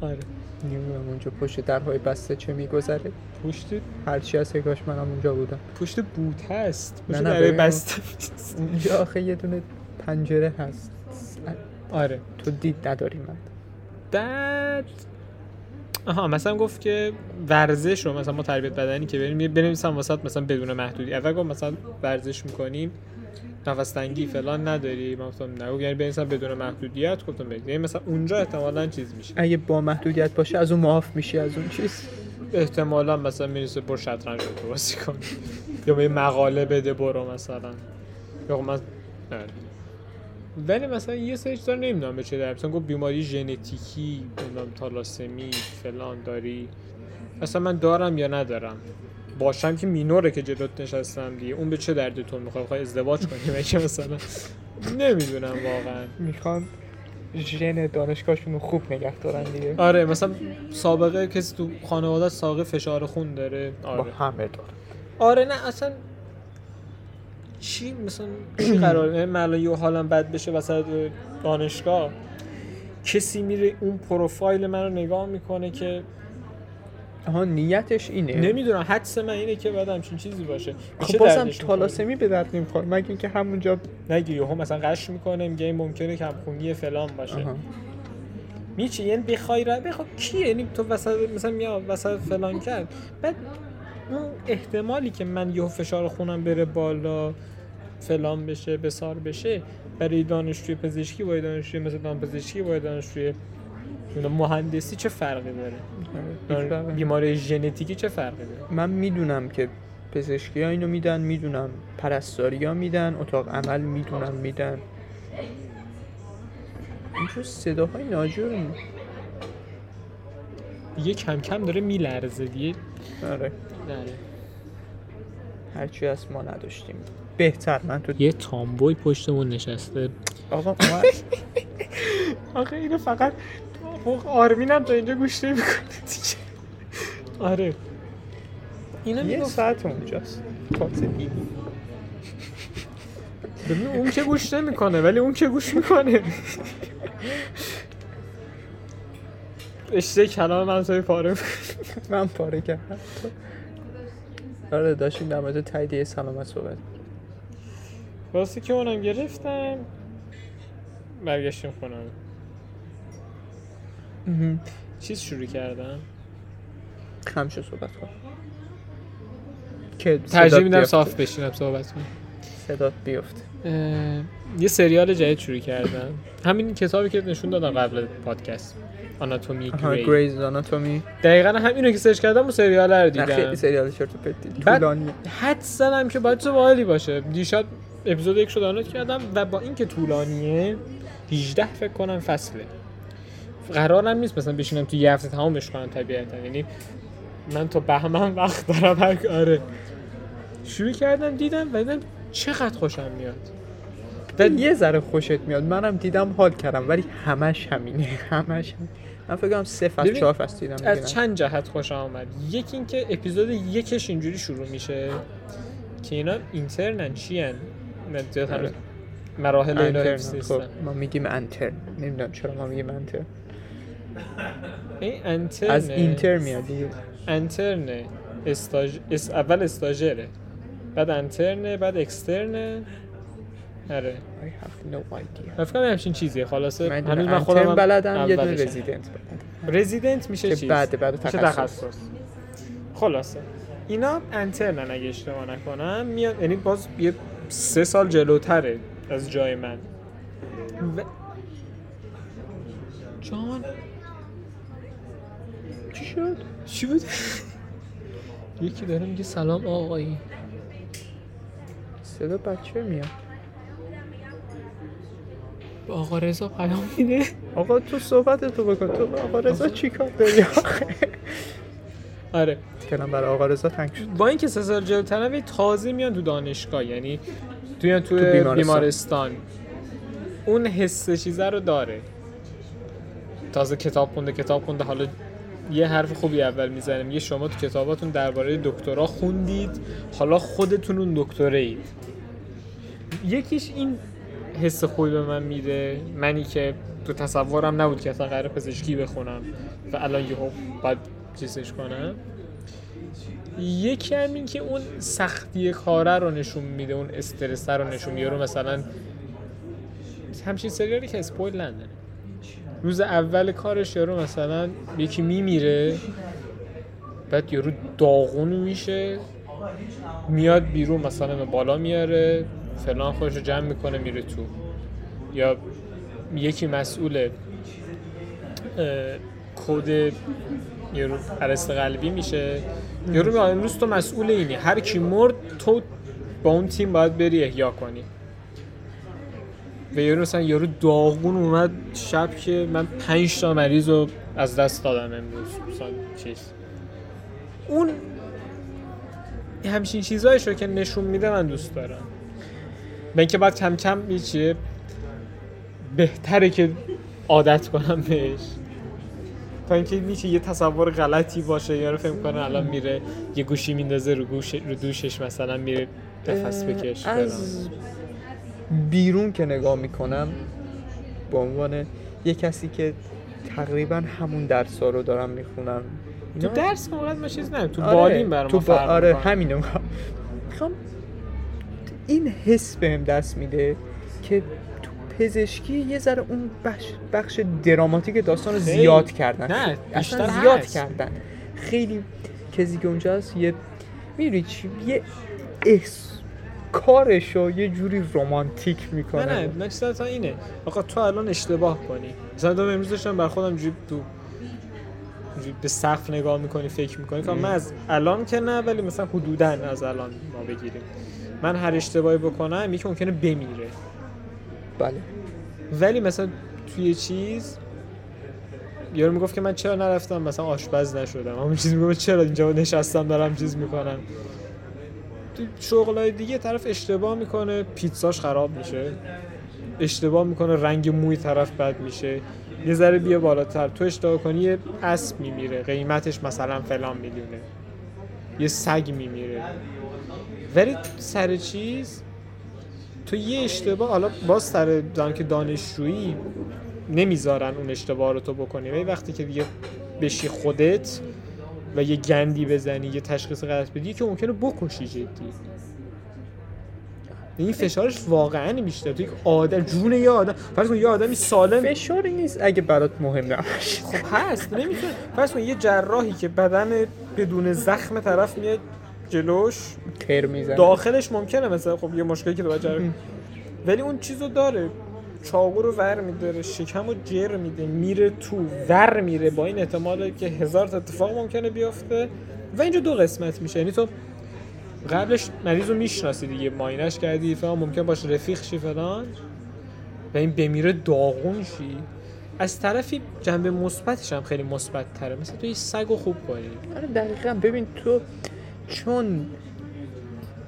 آره نمیدونم اونجا پشت درهای بسته چه میگذره پشت هرچی از کاش منم اونجا بودم پشت بوته است پشت درهای بسته اونجا آخه یه دونه پنجره هست آره تو دید نداری من بعد آها مثلا گفت که ورزش رو مثلا ما تربیت بدنی که بریم بنویسم واسط مثلا بدون محدودی. اول گفت مثلا ورزش می‌کنیم نفس تنگی فلان نداری، ما گفتم نگو، یعنی بنویسم بدون محدودیت. گفتم ببین یعنی مثلا اونجا احتمالاً چیز میشه، اگه با محدودیت باشه از اون معاف میشی، از اون چیز احتمالاً مثلا میرسه بر شطرنج رو بازی کن یا به مقاله بده برو مثلا یا مثلا. ولی مثلا یه سری چیزا نمیدونم به چه دلیل، مثلا گفت بیماری ژنتیکی نمیدونم تالاسمی فلان داری، اصلا من دارم یا ندارم، باشم که مینوره که جلوت نشستم دیگه، اون به چه دردتون میخواد، میخوای ازدواج کنی مگه مثلا؟ نمیدونم واقعا، میخوان ژن دانشگاهشونو خوب نگه دارن دیگه. آره مثلا سابقه کسی تو خانواده سابقه فشار خون داره، آره با همه داره، آره نه اصلا چی مثلا چی قراره مثلا یه حالم بد بشه وسط دانشگاه کسی میره اون پروفایل منو نگاه میکنه که آها نیتش اینه، نمیدونم حدس من اینه که بعد همچین چیزی باشه. خب بازم تالاسمی به درد نمیخوره مگه اینکه همونجا نگی یهو مثلا قش میکنه میگه این ممکنه کم خونی فلان باشه. میچی یعنی بخوای را بخواد کی، یعنی تو وسط مثلا میام وسط فلان کرد، بعد اون احتمالی که من یهو فشار خونم بره بالا فلان بشه بسار بشه برای دانشجوی پزشکی و دانشجوی مثلا دامپزشکی و دانشجوی مهندسی چه فرقی داره؟ بیماری ژنتیکی چه فرقی داره؟ من میدونم که پزشکی ها اینو میدن، میدونم پرستاری ها میدن، اتاق عمل میدونم میدن. اینجور صداهای ناجور دیگه کم کم داره میلرزه دیگه. آره هرچی از ما نداشتیم بهتر. من تو یه تامبوی پشتمون نشسته آقا ما آقا اینو فقط آرمین هم تا اینجا گوش نمی کنه دیگه. آره اینو یه ساعت اونجاست قاطبی ببین اون که گوش نمی کنه ولی اون که گوش میکنه. اشته کلام من توی پاره من پاره کردم. آره داشتیم در مورد تاییدیه سلامت صحبت واسه که اونم گرفتم برگشتیم خونم چیز شروع کردم خمشه صحبت کنم، ترجیح میدم صاف بشینم صحبت کنم صدات بیفته. یه سریال جدید شروع کردم، همین کتابی که نشون دادم قبل پادکست، آناتومی گریز آناتومی، دقیقاً همینو که سرچ کردم اون سریال رو دیدم. خیلی سریال شورت و پتی طولانی حد زدم که باید باحالی باشه. دیشب اپیزود 1 رو دانلود کردم و با اینکه طولانیه 18 فکر کنم فصله، قرارم نیست مثلا بشینم تو یه هفته تمامش کنم طبیعتا، یعنی من تا بهمن وقت دارم. آره شروع کردم دیدم و دیدم چقدر خوشم میاد. بعد یه ذره خوشت میاد منم دیدم حال کردم، ولی همش همینه همش هم. من فکر کنم 4 فصل دیدم. از چند جهت خوشم اومد، یکی اینکه اپیزود یکش اینجوری شروع میشه که اینا اینترنن چین مدت مراحل اینا حفظ نیستن. خب ما میگیم انترن، نمیدونم چرا ما میگیم انترن، این انترنه از اینتر میاد دیگه. انترنه اول استاژره، بعد انترنه، بعد اکسترنه. آره I have no idea. فکر کنم همچین چیزیه خلاصه. من خودم بلدم یه دونه رزیدنت بلدم. رزیدنت میشه چیز بعد تخصص. خلاصه اینا انترنن اگه اشتباه نکنم میاد، یعنی باز یه 3 سال جلوتره از جای من. جان چی شد؟ چی بود؟ یکی داره میگه سلام آقایی، صدا بچه میاد. آقا رضا پیام میده. آقا تو صحبتتو بکن، تو با آقا رضا چیکار داری آخه؟ آره کلام برای آقا رضا تنگ شد. با اینکه 3 سال جلوتره تازه میان تو دانشگاه، یعنی تو بیمارستان اون حس چیزه رو داره، تازه کتاب خونده. حالا یه حرف خوبی اول میزنیم، یه شما تو کتاباتون درباره دکترا خوندید، حالا خودتون اون دکتره اید. یکیش این حس خوبی به من میده، منی که تو تصورم نبود که اصلا قراره پزشکی بخونم و الان یهو باید چیزش کنم. یکی هم این که اون سختی کاره رو نشون میده، اون استرس رو نشون میده. مثلا همچین سریالی که اسپویل نداره روز اول کارش یارو مثلا یکی میمیره، بعد یارو داغون میشه، میاد بیرون مثلا بالا میاره فلان، خودشو جمع میکنه میره تو. یا یکی مسئول کد یارو ارست قلبی میشه، یارو میگه امروز تو مسئول اینی، هر کی مرد تو با اون تیم باید بری احیا کنی. و یارو مثلا یارو داغون اومد شب که من 5 تا مریض رو از دست دادم امروز مثلا چیز. اون همچین چیزایشو که نشون میده من دوست دارم. من که بعد کم کم میشه بهتره که عادت کنم بهش، تا اینکه میشه یه تصور غلطی باشه، یارو فهم کنه الان میره یه گوشی میندازه رو دوشش مثلا میره نفس بکش. از بیرون که نگاه میکنم به عنوان یه کسی که تقریبا همون درس‌ها رو دارم میخونم، تو درس واقعا ما چیز نه، تو بالیم برام فرق میکنه. آره همینو میخوام. این حس بهم دست میده که تو پزشکی یه ذره اون بخش دراماتیک داستان رو زیاد کردن، نه اصلا زیاد کردن. خیلی کسی که اونجاست یه میری چی یه کارشو یه جوری رومانتیک میکنه. نه نکته اینه آقا تو الان اشتباه کنی. مثلا دو امروز داشتم بر خودم جیب تو به سقف نگاه میکنی فکر میکنی که من از الان که نه، ولی مثلا حدوداً از الان ما بگیریم من هر اشتباهی بکنم یکی ممکنه بمیره، بله. ولی مثلا توی چیز یارو میگفت که من چرا نرفتم مثلا آشپز نشدم، همون چیز میگفت چرا اینجا نشستم دارم چیز میکنم. تو شغلای دیگه طرف اشتباه میکنه پیتزاش خراب میشه، اشتباه میکنه رنگ موی طرف بد میشه، یه ذره بیا بالاتر تو اشتباه کنی یه اسب میمیره قیمتش مثلا فلان میلیونه، یه سگ میمیره. ولی سر چیز تو یه اشتباه، حالا باز سر که دانشجویی نمیذارن اون اشتباه رو تو بکنی، ولی وقتی که دیگه بشی خودت و یه گندی بزنی یه تشخیص غلط بدی که ممکنه بکشی جدی. این فشارش واقعا بیشتر تو یک آدم، جون یه آدم. فرض کن یه آدمی سالم فشاری نیست اگه برات مهم نباشه. خب هست، نمیتونه. فرض کن یه جراحی که بدن بدون زخم طرف میاد جلوش تر میزنه داخلش ممکنه مثلا خب یه مشکلی که باید جراح، ولی اون چیزو داره، چاقو رو ور میداره، شکمو جر میده، میره تو ور میره با این احتماله که 1000 تا اتفاق ممکنه بیفته. و اینجا دو قسمت میشه، یعنی تو قبلش مریض رو میشناسی دیگه، ماینش کردی فهم ممکن باشه رفیق شی فلان، و این بمیره داغون شی. از طرفی جنبه مثبتش هم خیلی مثبت تره، مثلا تو یه سگ رو خوب کنی. آره دقیقاً. ببین تو چون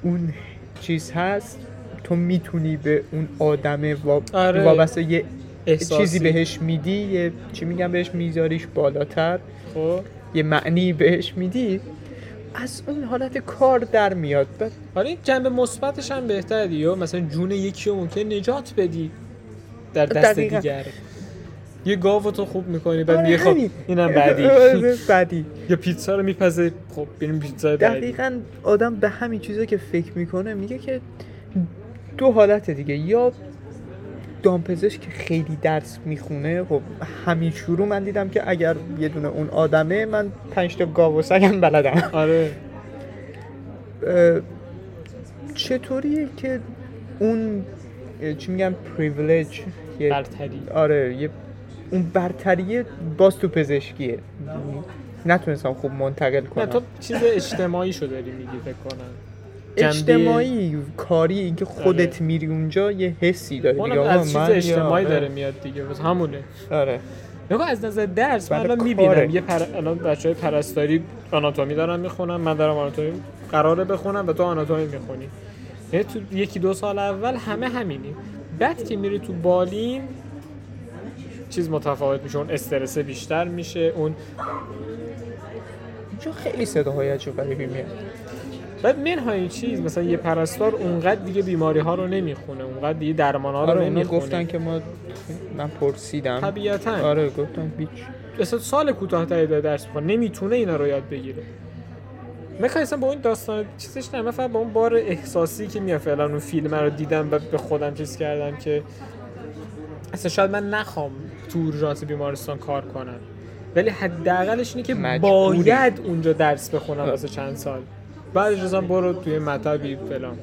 اون چیز هست تو میتونی به اون آدم وابسته یه احساسی. چیزی بهش میدی، یه چی میگم بهش میذاریش بالاتر، خب یه معنی بهش میدی، از اون حالت کار در میاد. حالا این جنبه مثبتش هم بهتره دیو، مثلا جون یکی رو ممکن نجات بدی در دست دیگر. یه گاو تو خوب میکنی بعد میگه خب اینم بعدی یا پیتزا رو میپزه، خب بریم پیتزا بعدی. دقیقاً آدم به همین چیزایی که فکر میکنه میگه که دو حالت دیگه، یا دامپزشک که خیلی درس میخونه. خب همین شروع من دیدم که اگر یه دونه اون آدمه من 5 تا گاو و سگم بلدم. آره چطوریه که اون چی میگم پریویلیج، برتری، آره یه اون برتریه باز تو پزشکیه نتونستم خوب منتقل کنم. نه تو چیز اجتماعی شو داری میگی فکر کنم، اجتماعی کاری، اینکه خودت آره. میری اونجا یه حسی داره دیگه، از چیز اجتماعی داره میاد دیگه، بس همونه. آره نگاه از نظر درس من الان میبینم یه الان بچهای پرستاری آناتومی دارن میخونن، من دارم آناتومی قراره بخونم و تو آناتومی میخونی، یعنی تو 1-2 سال اول همه همینی. بعد که میری تو بالین چیز متفاوت میشه، اون استرس بیشتر میشه، اون چون خیلی صداهای عجیب غریبی میاد. بعد منهای چیز مثلا یه پرستار اونقدر دیگه بیماری ها رو نمیخونه، اونقدر دیگه درمان ها رو نمیخونه. آره گفتن که من پرسیدم طبیعتاً. آره گفتن بیچ اصلا سال کوتاه‌تری داره درس میخونه، نمیتونه اینا رو یاد بگیره. میخوام اصلا با اون داستان چیزش نه، من فقط با اون بار احساسی که میاد. فعلا اون فیلم رو دیدم و به خودم چیز کردم که اصلا شاید من نخوام تو اورژانس بیمارستان کار کنم، ولی حداقلش اینه که مجبوری. باید اونجا درس بخونم واسه چند سال، بعدش اصلا برو توی مطبی فلان.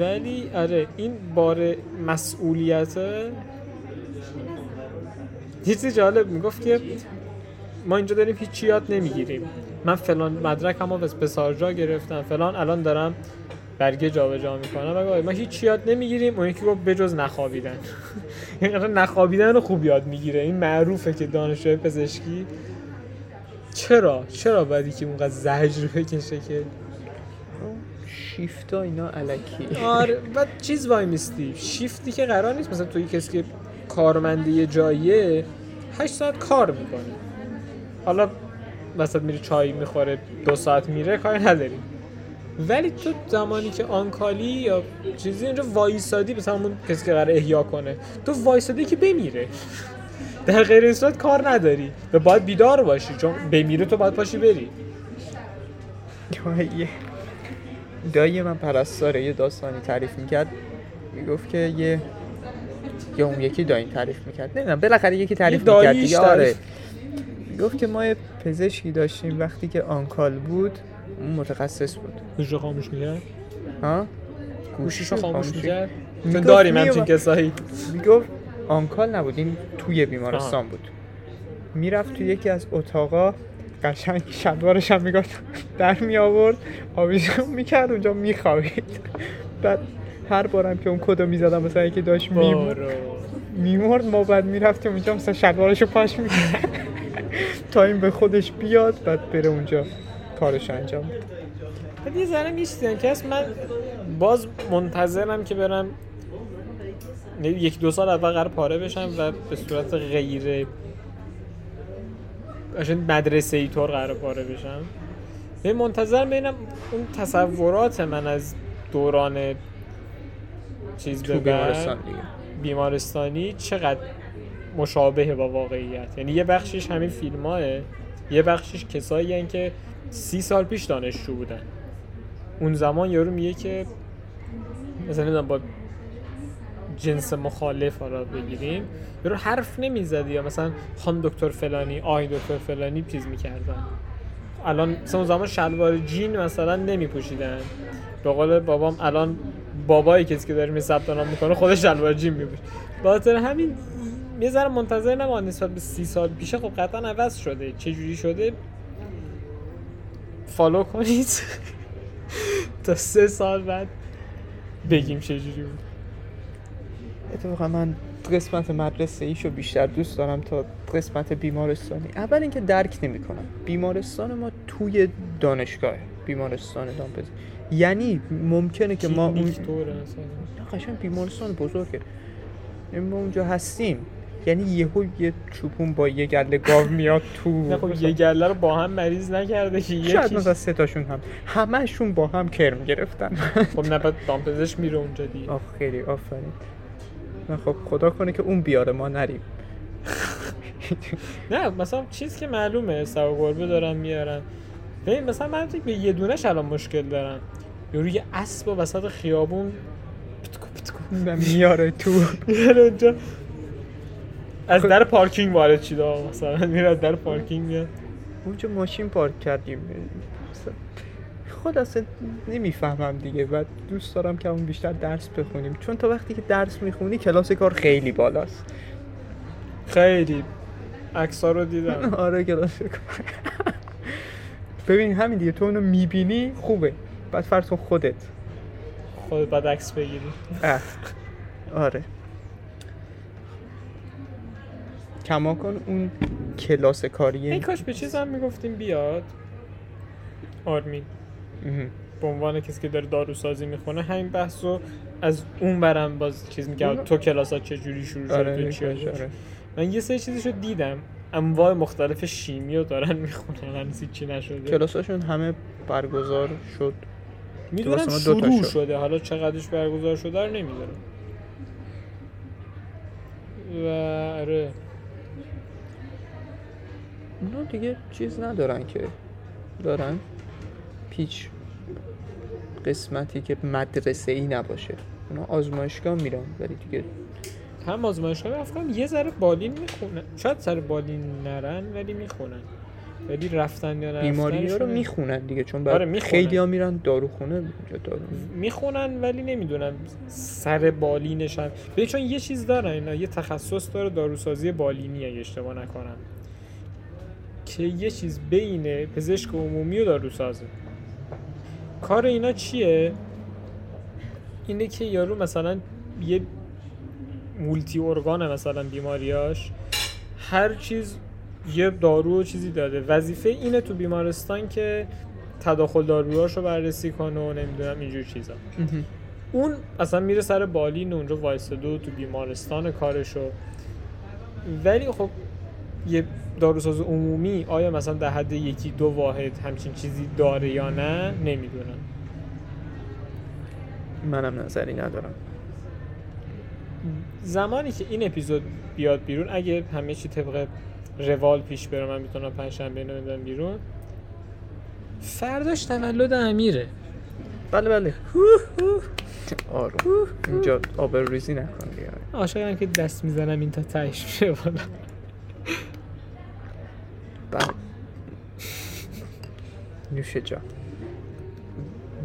ولی آره این بار مسئولیته. یه چیز جالب میگفت که ما اینجا داریم هیچی یاد نمیگیریم، من فلان مدرکمو از پسارجا گرفتم فلان، الان دارم برگه جابجا میکنم. آقا ما هیچی یاد نمیگیریم. اون یکی گفت بجز نخوابیدن. اینقدر نخوابیدن رو خوب یاد میگیره. این معروفه که دانشجوی پزشکی چرا بعدی که اونقدر زجر بکشه که شیفتا اینا الکی. آره بعد چیز وای میستی، شیفتی که قرار نیست مثلا توی کسی که کارمندی جاییه 8 ساعت کار میکنه، حالا وسط میره چای میخوره 2 ساعت میره کاری نداری. ولی تو زمانی که آنکالی یا چیزی اینجا وایسادی، مثلا اون کسی که قرار احیا کنه، تو وایسادی که بمیره. در غیر این صورت کار نداری و باید بیدار باشی، چون بمیره تو باید پاشی بری. دایی من پرستاره یه داستانی تعریف میکرد، میگفت که یا اون یکی دایی تعریف میکرد، نمیدونم بالاخره یکی تعریف میکرد دیگه. آره میگفت که ما یه پزشکی داشتیم وقتی که آنکال بود، اون متخصص بود، گوشش خاموش میکرد. ها گوشش خاموش میکرد. من داریم همچین کسایی. میگفت آنکال نبود، این توی بیمارستان بود، میرفت توی یکی از اتاقا قشنگ شلوارش هم میگفت در می آورد، آویزون میکرد اونجا میخوابید. بعد هر بارم که اون کدو میزدم مثلا یکی داشت میمرد، ما بعد میرفتیم اونجا مثلا شلوارشو پاش میکرد تا این به خودش بیاد بعد بره اونجا کارش انجام بده. بعد یه ذره میشتیم که من باز منتظرم که برم یک دو سال اول قرار پاره بشم و به صورت غیر مدرسه ای طور قرار پاره بشم. من منتظر ببینم اون تصورات من از دوران چیز تو بیمارستان دیگه بیمارستانی چقدر مشابه با واقعیت. یعنی یه بخشش همین فیلماه، یه بخشش کسایی هن که 30 سال پیش دانشجو بودن. اون زمان یارو میگه که مثلا نمیدونم با جنس مخالف را بگیریم، یارو حرف نمیزدی، یا مثلا خانم دکتر فلانی آی دکتر فلانی چیز میکردن. الان مثلا اون زمان شلوار جین مثلا نمیپوشیدن. به قول بابام الان بابایی کسی که داره ثبت نام میکنه خودش شلوار جین میپوشه. بخاطر همین یه ذره منتظر نمون نسبت به 30 سال پیشه. خب قطعا عوض شده. چه جوری شده؟ فالو کنید تا 3 سال بعد بگیم چه جوری بود. اتفاقا من قسمت مدرسه ایشو بیشتر دوست دارم تا قسمت بیمارستانی. اول اینکه درک نمی‌کنم بیمارستان ما توی دانشگاه بیمارستان دامپزشکی، یعنی ممکنه که ما اون قشنگ بیمارستان بزرگه ما اونجا هستیم، یعنی یهو یه چوپون با یه گله گاو میاد تو. نه خب یه گله رو با هم مریض نکرده که یکی شاید مثلا 3 تاشون همشون با هم کرم گرفتن. خب نه بعد دامپزشک میره اونجا دیگه. خیلی آفرین. خب خدا کنه که اون بیاره ما نریم. نه مثلا چیز که معلومه سوا گربه دارن میارن. ببین مثلا من به یه دونش الان مشکل دارم، یارو یه اسب وسط خیابون میاره تو اونجا از در پارکینگ وارد شد، مثلا میره از در پارکینگ میاد اونجا ماشین پارک کردیم. خود اصلا نمیفهمم دیگه. بعد دوست دارم که اون بیشتر درس بخونیم، چون تا وقتی که درس میخونی کلاس کار خیلی بالاست. خیلی عکس‌ها رو دیدم. آره کلاس کار. ببین همین دیگه، تو اونو میبینی خوبه، بعد فرض کن خودت بعد عکس بگیری. آره کماکان اون کلاس کاریه. ای کاش به چیزم میگفتیم بیاد. آرمین به عنوان کسی که داره داروسازی میخونه همین بحث رو از اون برم باز چیز میگه، تو کلاس ها چجوری شروع شده چی ها. من یه سری چیزش رو دیدم، انواع مختلف شیمی رو دارن میخونه، من چی نشده کلاس هاشون همه برگزار شد، میدونم شروع شده، حالا چقدرش برگزار شده رو نمیدونم. و آره اونا دیگه چیز ندارن که دارن پیچ قسمتی که مدرسه ای نباشه. اونا آزمایشگاه میرن، ولی دیگه هم آزمایشگاه افغان یه ذره بالین میخونن، شاید سر بالین نرن ولی میخونن، ولی رفتن یا نرفتن بیماری‌ها رو میخونن دیگه، چون برای خیلی‌ها میرن داروخونه میخونن ولی نمیدونم سر بالینش هم، ولی چون یه چیز دارن اینا، یه تخصص داره داروسازی بالینی اگه اشتباه نکنم، که یه چیز بین پزشک عمومی و داروسازه. کار اینا چیه؟ اینه که یارو مثلا یه مولتی ارگانه، مثلا بیماریاش هر چیز یه دارو و چیزی داده، وظیفه اینه تو بیمارستان که تداخل داروهاش رو بررسی کنه و نمیدونم اینجور چیزا. اون اصلا میره سر بالین، اون رو وایسدو تو بیمارستان کارشو. ولی خب یه داروساز عمومی آیا مثلا در حد 1-2 واحد همچین چیزی داره یا نه نمیدونم، منم نظری ندارم. زمانی که این اپیزود بیاد بیرون، اگه همه چی طبق روال پیش بره، من میتونم پنجشنبه اینو بدم بیرون. فرداش تولد امیره. بله آروم اینجا آبروریزی نکن دیگه. عاشقم که دست میزنم این تا تهش میشه بالا. بله نوشه جان،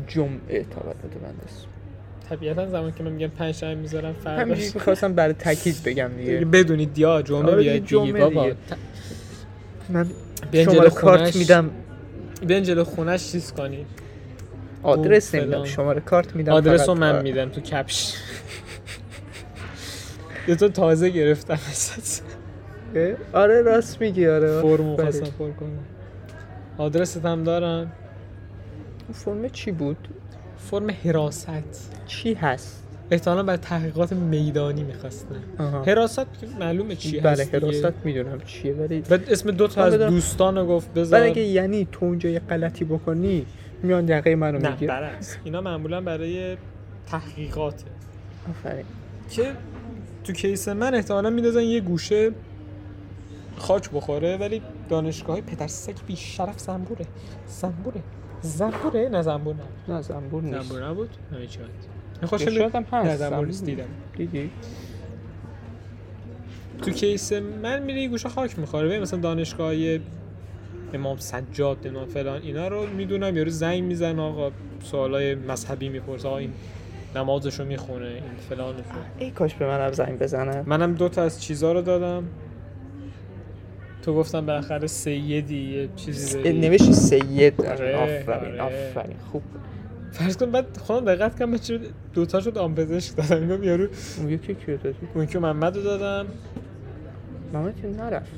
جمعه تولد بندست. طبیعتا زمان که من میگم پنجشنبه میذارم فردا، همینجوری می‌خواستم برای تاکید بگم دیگه، بدونید یا جمعه بیاد دیگه بابا. من شماره کارت میدم، بن جلو خونش چیز کنی، آدرس نمیدم، شماره کارت میدم، آدرسو من میدم تو کپش. یه تو تازه گرفتم اساس. آره راست میگی، آره فرمو خواستم پر کنم، آدرست هم دارم. فرم چی بود؟ فرم حراست چی هست؟ احتمالاً برای تحقیقات میدانی می‌خواستن. حراست معلومه چی هست؟ بله حراست میدونم چیه، ولی بعد اسم دو تا از دوستانو گفت بذار. برای یعنی تو اونجا یه غلطی بکنی میان دقیقاً منو میگیرن. نه برعکس، اینا معمولاً برای تحقیقاته. آفرین. که تو کیس من احتمالاً می‌دازن یه گوشه خاک بخوره، ولی دانشگاهی پترسک بی شرف زنبوره نه زنبور نیست، زنبور نبود، همه چی هست، خوش شدم هست، زنبور نیست. دیدم دیدی تو کیس من میره یه گوشه خاک میخوره، ببین مثلا دانشگاه امام سجاد نمیدونم فلان اینا رو میدونم، یارو زنگ میزنه آقا سوالای مذهبی میپرسه، آقا این نمازشو میخونه، این فلان ای کاش به منم زنگ بزنه. منم دو تا از چیزا رو دادم، تو گفتم بالاخره سیدی یه چیزی داری، نوشتی سید. آفرین خوب. فرض کن بعد خودم دقت کردم چرا دو تا شد، آمپزشک دادم میگم یارو اون یکی کیو دادی؟ اون که محمدو دادم، محمد که نرفت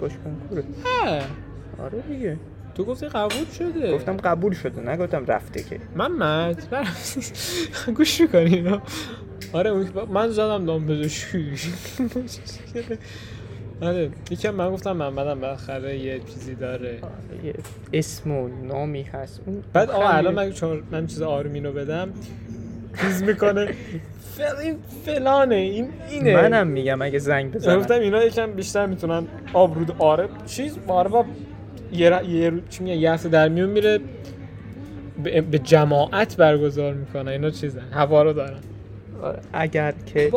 باش کنکوره. ها آره دیگه، تو گفتی قبول شده، گفتم قبول شده، نگفتم رفته که محمد رفت. گوش می‌کنی اینا؟ آره من زدم دامپزشکی. آره یکم من گفتم محمدم بالاخره یه چیزی داره، یه اسم و نامی هست. بعد آقا الان من چون من چیز آرمینو بدم چیز میکنه فلانه این اینه، منم میگم اگه زنگ بزنم. گفتم اینا یکم بیشتر میتونن آبرود. آره چیز آره یه هفته در میون میره به جماعت برگزار میکنه، اینا چیزن هوا رو دارن. اگر که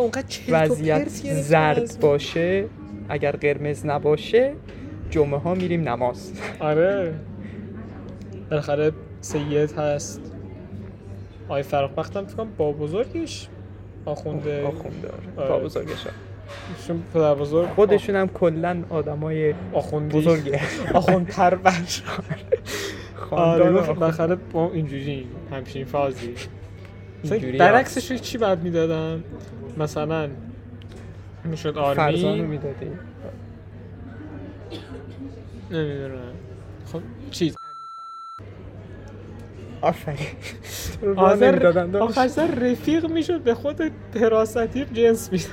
وضعیت زرد باشه، اگر قرمز نباشه، جمعه ها میریم نماز. آره بالاخره سید هست. آی فرق وقتم فکر کنم با بزرگش آخونده آره. با بزرگش ایشون پدر بزرگ خودشون هم کلن آدمای آخوندی بزرگه، آخوند پرورش. آره بالاخره با اینجوری همچین فازی. برعکسش چی بعد میدادم؟ مثلا میشد آرمی فرزانو میدادی نمیدونم خب چیز آخر رفیق میشد، به خود پراستی جنس میداد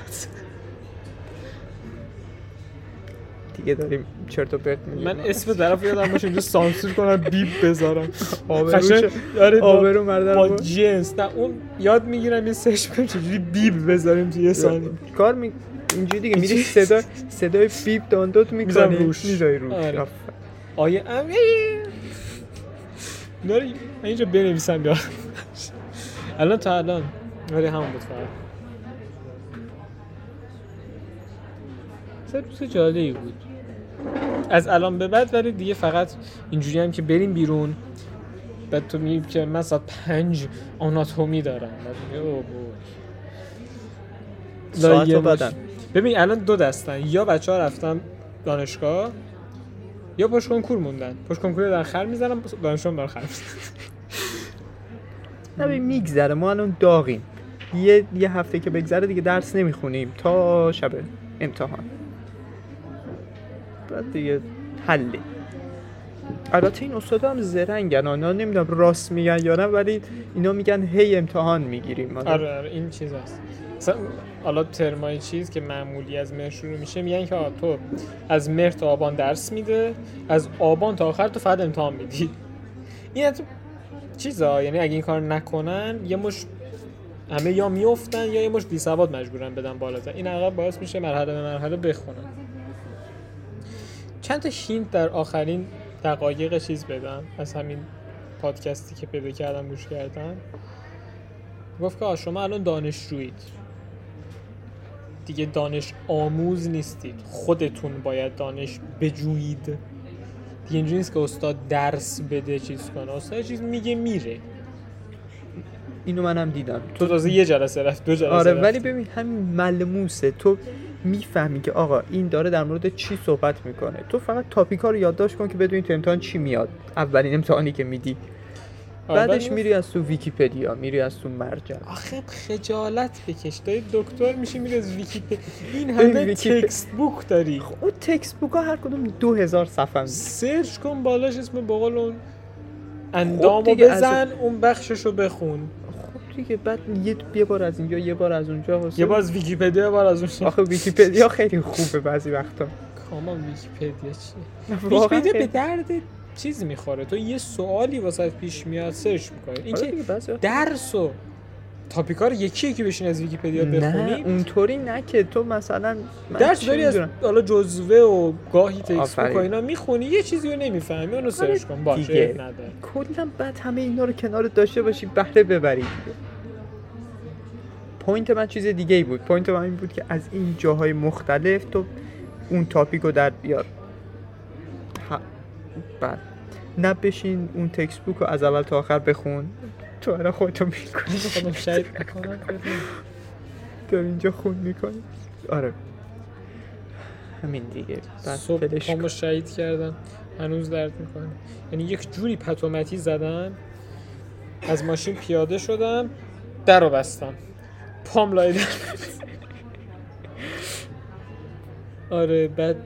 دیگه. داریم چرت و پرت میگیم، من اسم طرف یادم باشه اینجا سانسور کنم، بیپ بذارم آبرو مردم با جنس. نه اون یاد میگیرم یه سرچ کنم چجوری بیپ بذاریم تو یه ثانیه کار اینجوری دیگه میری صدای بیپ داندوت میکنی میذاری روش. آیه امیر ناری من اینجا بنویسم بیارم. الان تا الان آره همون بود فقط. سه جالبی بود از الان به بعد، ولی دیگه فقط اینجوری هم که بریم بیرون بعد تو میگی که من ساعت 5 آناتومی دارم، بعد میگه او ساعت و بدن. ببین الان دو دستن، یا بچه‌ها رفتن دانشگاه یا پشت کنکور موندن، پشت کنکور رو در خر میزنم، دانشگاه رو در خر میزنم. نبید میگذره، ما الان داغیم، یه هفته که بگذره دیگه درس نمیخونیم تا شب امتحان، بعد دیگه حلی. البته این استادا هم زرنگن، اونا نمیدونم راست میگن یا نه، ولی اینا میگن هی امتحان میگیریم. آره این چیز هست. حالا ترمای چیز که معمولی از مهر شروع میشه، میگن که تو از مهر تا آبان درس میده، از آبان تا آخر تو فقط امتحان میدی. این چیزا، یعنی اگه این کار نکنن یه مش همه یا میافتن یا یه مش بیسواد مجبورن بدن بالاتر. این عقب باعث میشه مرحله به مرحله بخونن. چند تا هینت در آخرین دقایق چیز بدم از همین پادکستی که پیدا کردم گوش کردم. گفت که شما الان دانشجویید دیگه، دانش آموز نیستید، خودتون باید دانش بجویید دیگه. اینجوری نیست که استاد درس بده چیز کنه، استاد چیز میگه میره. اینو منم دیدم، تو تازه یه جلسه رفت دو جلسه. آره ولی ببین همین ملموسه، تو میفهمی که آقا این داره در مورد چی صحبت میکنه. تو فقط تاپیکا رو یادداشت کن که بدونی تو امتحان چی میاد، اولین امتحانی که میدی. بعدش میری از تو ویکی‌پدیا، میری از تو مرجع. آخه خجالت بکش، داری دکتر میشی میری از ویکی‌پدیا، این همه تکست بوک داری. اون تکست بوک ها هر کدوم 2000 صفحه میشه. سرچ کن بالاش اسم بقول اون اندامو بزن، اون بخششو بخون. که بعد یه بار از اینجا یه بار از اونجا یه بار از ویکی‌پدیا یه بار از اونجا. آخه ویکی‌پدیا خیلی خوبه بعضی وقتا. کاما ویکی‌پدیا چیه؟ ویکی‌پدیا به درد چیز میخوره، تو یه سوالی واسه پیش میاد سرچ میکنی. اینکه درس و تاپیکار یکی بشین از ویکی‌پدیا بخونی اونطوری نه که تو مثلا درس داری از حالا جزوه و گاهی تکست بوک و اینا میخونی، یه چیزی رو نمیفهمی اونو سرچ کن باشه نداره. کلا بعد همه اینا رو کنار داشته باشی بهره ببری. پوینت من چیز دیگه ای بود، پوینت من این بود که از این جاهای مختلف تو اون تاپیک رو در بیار. بعد نبشین اون تکست بوک رو از اول تا آخر بخون، تو الان خودتو میکنی خودم شاید میکنم تو اینجا خون میکنی. آره همین دیگه، صبح پامو شهید کردن هنوز درد میکنه. یعنی یک جوری پتومتی زدن، از ماشین پیاده شدم در رو بستم پام لای در. آره بعد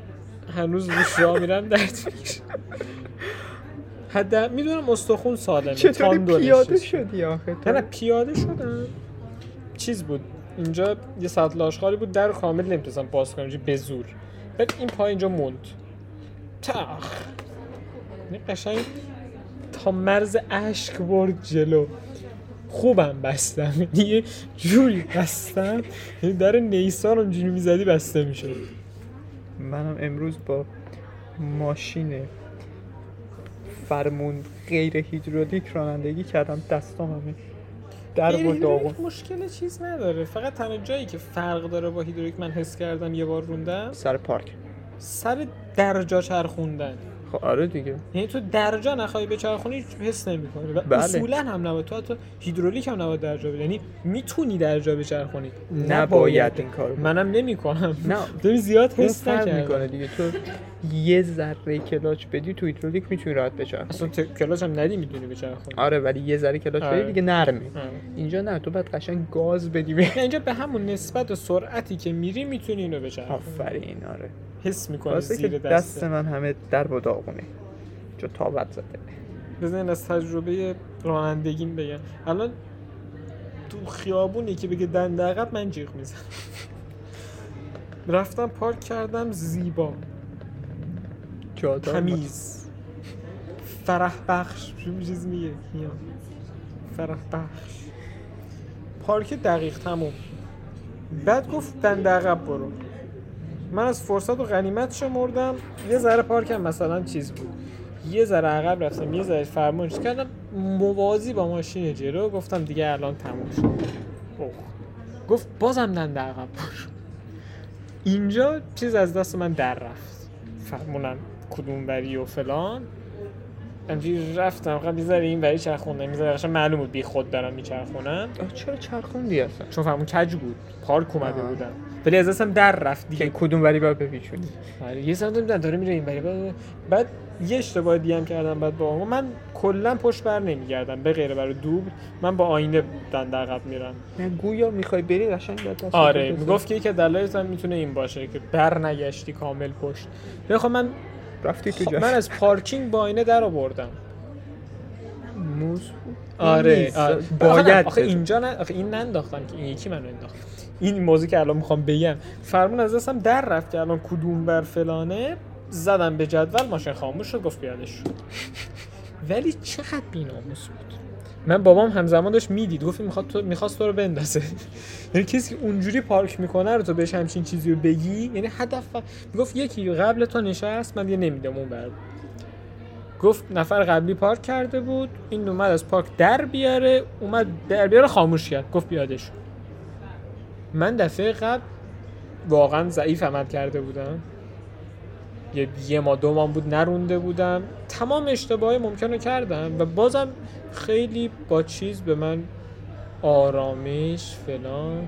هنوز روش را میرم درد میشه. حدا میدونم استخون سالمه. چطوری پیاده شدی آخه؟ نه پیاده شدم چیز بود اینجا یه سطل آشغالی بود، در کامل نمیتونستم باز کنم به زور، بعد این پای اینجا موند تاخ قشنگ تا مرز اشک برد جلو. خوبم بستم، یه جوری بستم در نیسان اونجوری میزدی بسته میشد. منم امروز با ماشین فرمون غیر هیدرولیک رانندگی کردم، دستام همه در و داغون. مشکل چیز نداره، فقط تنها جایی که فرق داره با هیدرولیک من حس کردم یه بار روندم سر پارک، سر درجا چرخوندن. خب آره دیگه، یعنی تو درجا نخوای به چرخونی حس نمی‌کنی. بله. اصولا هم نباید، تو هیدرولیک هم نباید درجا بدی، یعنی میتونی درجا به چرخونی، نباید این کارو. منم نمی‌کنم، نه زیاد حس نمی‌کنه دیگه. تو یه ذره کلاچ بدی تو هیدرولیک میتونی راحت بچرخی، اصلا کلاچ هم ندی میتونی بچرخی. آره ولی یه ذره کلاچ بدی دیگه نرمی. اینجا نه، تو باید قشنگ گاز بدی. اینجا به همون نسبت و سرعتی که میری میتونی اینو بچرخی. آفرین. آره حس میکنی زیر دست من همه در و داغونه، چون تابت زده. بزنین از تجربه رانندگیم بگم. الان تو خیابونی که بگه دنده عقب من جیغ میزنم. رفتم پارک کردم، زیبا تمیز فرح بخش چیز میگه، فرح بخش پارک دقیق تموم. بعد گفت دنده عقب برو، من از فرصت و غنیمت شمردم، یه ذره پارکم مثلا چیز بود، یه ذره عقب رفتم، یه ذره فرمونش کردم موازی با ماشین جلو، گفتم دیگه الان تموم شد. اوه. گفت بازم ننده عقب باش. اینجا چیز از دست من در رفت، فهمونم کدوم بری و فلان. همجوری رفتم خب میذاره این بری چرخوندم، میذاره قشنگ معلوم بود بی خود دارم میچرخونم. چرا چرخوندی اصلا؟ چون فهمون کج بود، پارک اومده بودم، ولی از دستم در رفت دیگه. کدوم بری باید بپیچونی؟ آره یه سمت داره میره این بری. بعد یه اشتباه دیگه هم کردم. بعد با من کلا پشت بر نمیگردم به غیر برای دوبل، من با آینه دنده عقب میرم. گویا میخوای بری قشنگ بعد دست. آره میگفت که یک دلایلش هم میتونه این باشه که بر نگشتی کامل پشت. بخوام من رفتی تو جا. من از پارکینگ با آینه در آوردم. موضوع آره باید آخه اینجا نه، آخه این ننداختن که این یکی منو انداخت. این موضوعی که الان میخوام بگم، فرمون از دستم در رفت که الان کدوم بر فلانه، زدم به جدول، ماشین خاموش شد، گفت پیاده شو. ولی چقدر بی‌ناموس بود. من بابام همزمان داشت میدید، گفت میخواست تو رو بندازه. یعنی کسی اونجوری پارک میکنه رو تو بهش همچین چیزی رو بگی، یعنی هدف. میگفت یکی قبل تو نشست، من دیگه نمیدم اون بر. گفت نفر قبلی پارک کرده بود، این اومد از پارک در بیاره، اومد در بیاره خاموش کرد، گفت پیاده شو. من دفعه قبل واقعا ضعیف عمل کرده بودم، یه ما دو ما بود نرونده بودم، تمام اشتباهی ممکنه کردم و بازم خیلی با چیز به من آرامش فلان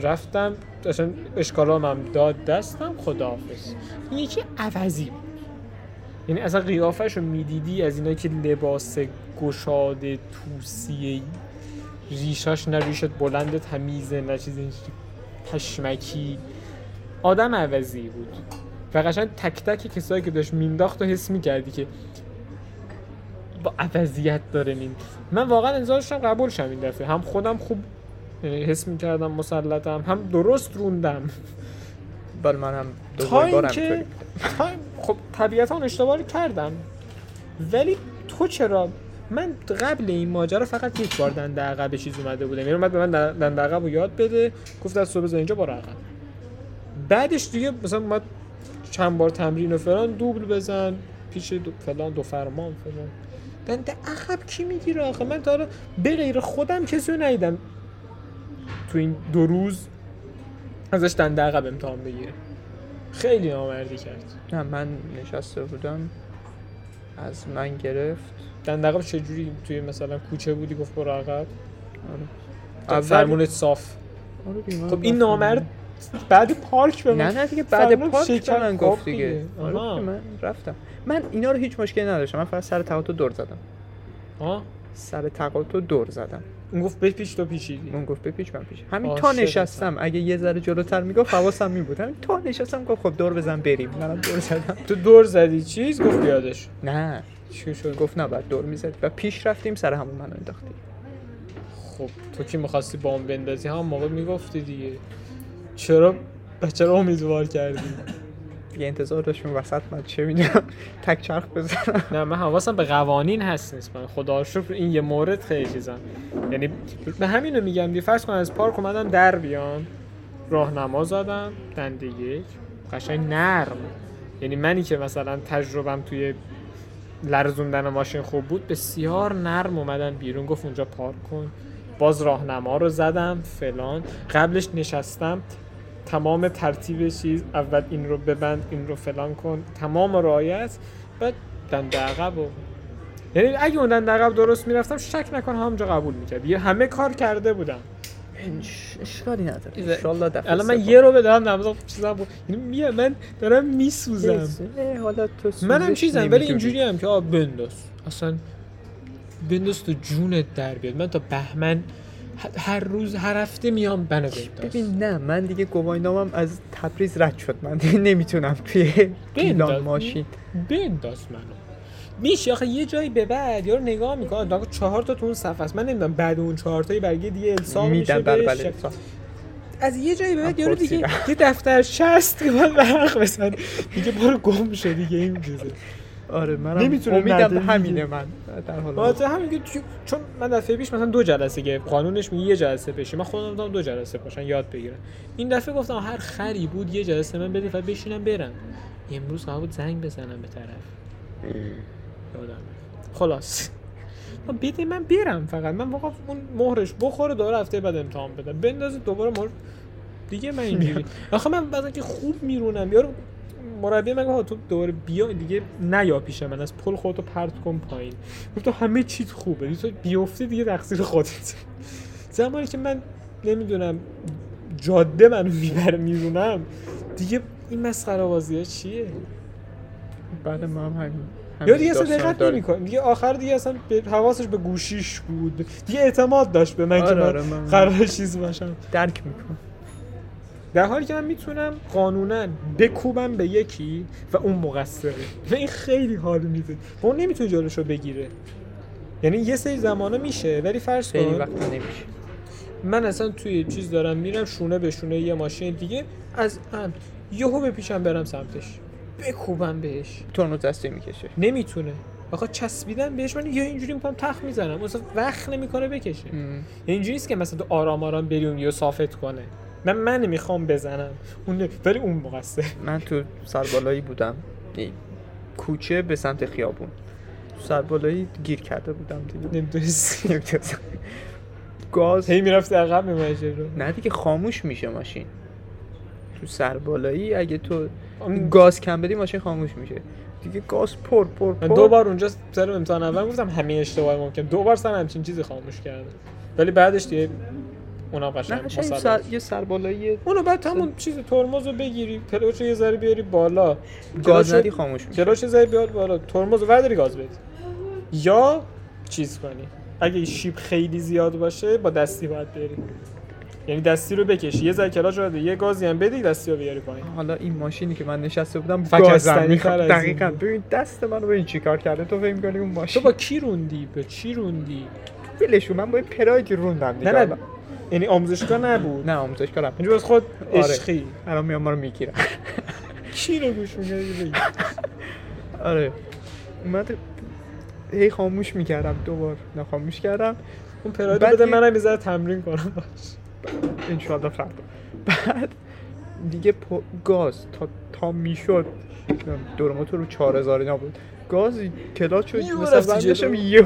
رفتم، اصلا اشکالام هم داد دستم، خداحافظ. این یکی عوضی بود، یعنی اصلا قیافش رو میدیدی از اینایی که لباس گشاد توسیهی، ریشاش نه ریشت بلند تمیزه نه چیزی پشمکی، آدم عوضی بود و قشنگ تک تک کسایی که داشت مینداخت و حس میکردی که با عوضیت داره مین. من واقعا انتظارشم قبول شم این دفعه، هم خودم خوب حس میکردم مسلطم، هم درست روندم. بله من هم دوباره بارم که خب طبیعتا اون اشتباهی کردم، ولی تو چرا؟ من قبل این ماجرا فقط یک بار دنده عقب چیز اومده بودم، یعنی اومد به من دنده عقب رو یاد بده، گفت از تو بزن اینجا بار عقب. بعدش دیگه مثلا ما چند بار تمرین و فلان دوبل بزن پیش فلان دو فرمان فلان. دنده عقب کی میگیره آخه؟ من تا حالا به غیر خودم کسی رو ندیدم تو این دو روز ازش دنده عقب امتحان بگیره. خیلی نامردی کرد. نه من نشسته بودم از من گرفت دنده عقب. چجوری توی مثلا کوچه بودی گفت برو عقب؟ آره فرمونت صاف. آره خب این نامرد بعد پارک به من. نه دیگه بعد پارک من گفت دیگه. آره من رفتم. من اینا رو هیچ مشکلی نداشتم، من فقط سر تقاطع دور زدم. ها سر تقاطع دور زدم. اون گفت بپیچ تو پیچیدی. من گفت بپیچ من پیچ. همین تا نشستم. اگه یه ذره جلوتر میگفت حواسم میبود. همین تا نشستم گفت خب دور بزن بریم. منم دور زدم. تو دور زدی چیز گفت یادش. نه چی شد؟ گفت نه بعد دور میزد و پیش رفتیم سر همون منو انداختی. خب تو کی می‌خواستی بام بندازی؟ هم موقع میگفتی دیگه. چرا بچه رو امیدوار کردی؟ دیگه انتظار داشتم وسط من چه میدونم تک چرخ بزنم. نه من حواسم به قوانین هست نیست. من خدا رو شکر این یه مورد خیلی چیزام، یعنی به همین رو میگم دیگه. فرض کن از پارک اومدم در بیام، راهنما زدم دنده یک، قشنگ نرم. یعنی منی که مثلا تجربم توی لرزوندن ماشین خوب بود، بسیار نرم اومدم بیرون. گفت اونجا پارک کن، باز راهنما رو زدم فلان. قبلش نشستم تمام ترتیب چیز، اول این رو ببند، این رو فلان کن، تمام رعایت. بعد دنده عقب و یعنی اگه اون دنده عقب درست میرفتم شک نکن همونجا قبول میکرد. یه همه کار کرده بودم، اشکالی نداره ان شاء الله. الان من یه رو بدم نماز چیزا بود، یعنی من دارم میسوزم. حالا تو منم چیزام، ولی اینجوری هم که آ بنداز، اصلا بنداز تو جونت در بیاد. من تا بهمن هر روز هر هفته میام بنا بنداز. ببین نه من دیگه گواهینامم از تبریز رد شد، من دیگه نمیتونم توی ایلان ماشین بنداز. منو میشه آخه یه جایی به بعد یارو نگاه میکنه آقا 4 تا تو اون صفحه است، من نمیدونم بعد اون 4 تایی برگه دیگه الزام میشه بله. از یه جایی به بعد یارو دیگه یه دفتر 60 که بعد حق بزنه دیگه برو گم شد دیگه این چیزه. آره منم امیدم همینه. من در حال حاضر همین که چون من دفعه پیش مثلا 2 جلسه گرفت، قانونش میگه 1 جلسه پیش، من خودم دادم 2 جلسه باشن یاد بگیرن. این دفعه گفتم هر خری بود 1 جلسه من بدید فقط بشینم برم. امروز قرار بود زنگ بزنم به طرف خلاص. بده من برم، فقط من واقعا اون مهرش بخوره داره هفته بعد امتحان بده بندازید دوباره مهر دیگه. من اینجوری آخه من بعضی که خوب میرونم یارو مربی من گفت تو دوباره بیا دیگه نیا پیش من، از پل خودتو پرت کن پایین، گفت تو همه چیت خوبه تو بیفتی دیگه تقصیر خودت. زمانی که من نمیدونم جاده منو میبره میرونم دیگه این مسخره بازیه چیه؟ بعد ما هم همین یا دیگه اصلا دقت نمی‌کنه دیگه، آخر دیگه اصلا حواسش به گوشیش بود دیگه، اعتماد داشت به من که من قرار چیز باشم، درک میکنم. در حالی که من میتونم قانونا بکوبم به یکی و اون مقصره و این خیلی حال میده و اون نمیتونه جلوشو بگیره. یعنی یه سری زمانا میشه ولی فرض کن خیلی وقت نمیشه. من اصلا توی چیز دارم میرم شونه به شونه یه ماشین دیگه از عمد یهو به پیشم برم سمتش بکوبم بهش تونو دستی میکشه نمیتونه، آخه چسبیدم بهش من یا اینجوری میکنم تخ میزنم اصلا وقت نمیکنه بکشه. یعنی اینجوری نیست که مثلا تو آرام آرام بریم یا صافت کنه، من میخوام بزنم اون ولی اون مقصر. من تو سربالایی بودم کوچه به سمت خیابون، تو سربالایی گیر کرده بودم نمیدونستم گاز هی میرفت عقب میماشه رو نه دیگه خاموش میشه ماشین تو سربالایی، اگه تو گاز کم بدی ماشین خاموش میشه دیگه، گاز پر پر پر. من دو بار اونجا سر امتحان اول گفتم همین اشتباهی ممکن، دو بار سر همچین چیزی خاموش کردم ولی بعدش دیگه اونا قشنگ مصادره یه سربالایی اونو بعد همون چیز ترمزو بگیری کلوچو یه ذره بیاری بالا گاز ندی خاموش میشه، کلوچو یه ذره بیار بالا ترمزو ورداری گاز بدی یا چیز کنی اگه شیب خیلی زیاد باشه با دستی باید بری، یعنی دستی رو بکشی یه ذره کلاچ رو یه گازی هم بدی دستی رو بیاری پایین. حالا این ماشینی که من نشسته بودم گازم میخواد دقیقاً ببین دست منو ببین چیکار کرده تو فهم کنی اون ماشین تو با کی روندی به چی روندی ولش من با پراید روندم دیگه، یعنی آموزشگاه نبود نه آموزشگاه نبود اینجور از خود عشقی الان میام ما رو میگیرم کی رو گوش میگردی آره اومده هی خاموش میکردم دوبار نخاموش کردم اون پرایدو بده منم یه ذره تمرین کنم باش انشالله فردا. بعد دیگه گاز تا میشد دورماتو رو 4000 اینا بود گاز کلاچ رو مثلا داشتم یه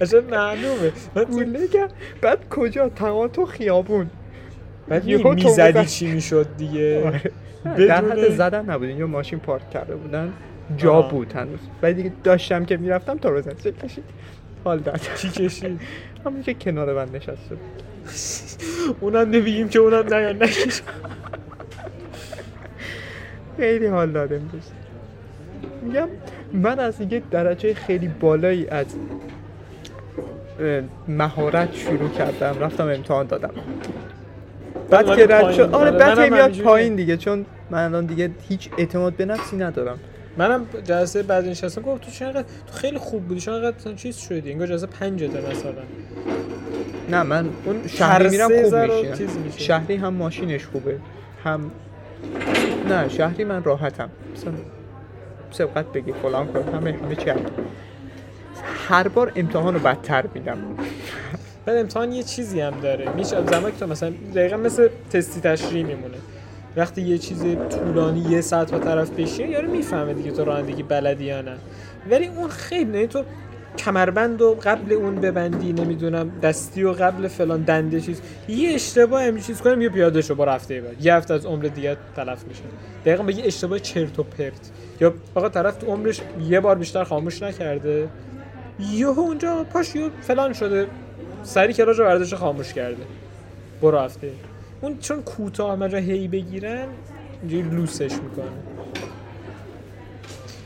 اصلا معلومه من نگم بعد کجا تمام تو خیابون بعد میزدی چی میشد دیگه در حد زدن نبود اینجا ماشین پارک کرده بودن جا بود هنوز ولی دیگه داشتم که میرفتم تا روزن چه کشید حال داد چی کشید همون که کنار من نشسته بود اونم نبیگیم که اونم نیان نکشید خیلی حال داده میدوست. میگم من از دیگه درجه خیلی بالایی از مهارت شروع کردم رفتم امتحان دادم بعد که رد شد آره بعد که میاد پایین دیگه چون من الان دیگه هیچ اعتماد به نفسی ندارم. منم جلسه بعد نشستم گفت تو چقدر تو خیلی خوب بودی چقدر چیز شدی انگار جلسه 5 مثلا نه من اون شهری میرم خوب میشه شهری هم ماشینش خوبه هم نه شهری من راحتم مثلا سبقت بگی فلان کن همه چیه هر بار امتحانو بدتر میدم. بعد امتحان یه چیزی هم داره میشه زمانی که تو مثلا دقیقاً مثل تستی تشریحی میمونه وقتی یه چیز طولانی یه ساعت با طرف بشی یارو میفهمه دیگه تو رانندگی بلدی یا نه ولی اون خیلی نه تو کمربندو قبل اون ببندی نمیدونم دستیو قبل فلان دنده چیز یه اشتباه همین چیز کنم یه پیاده شو با رفته بعد یه هفته از عمر دیگه تلف میشه دقیقاً به یه اشتباه چرت و پرت یا آقا طرف تو عمرش یه بار بیشتر خاموش نکرده یهو اونجا پاشو فلان شده سری کلاچو برداشت خاموش کرده برو هفته اون چون کوتاه مجا هی بگیرن اینجوری لوسش میکنه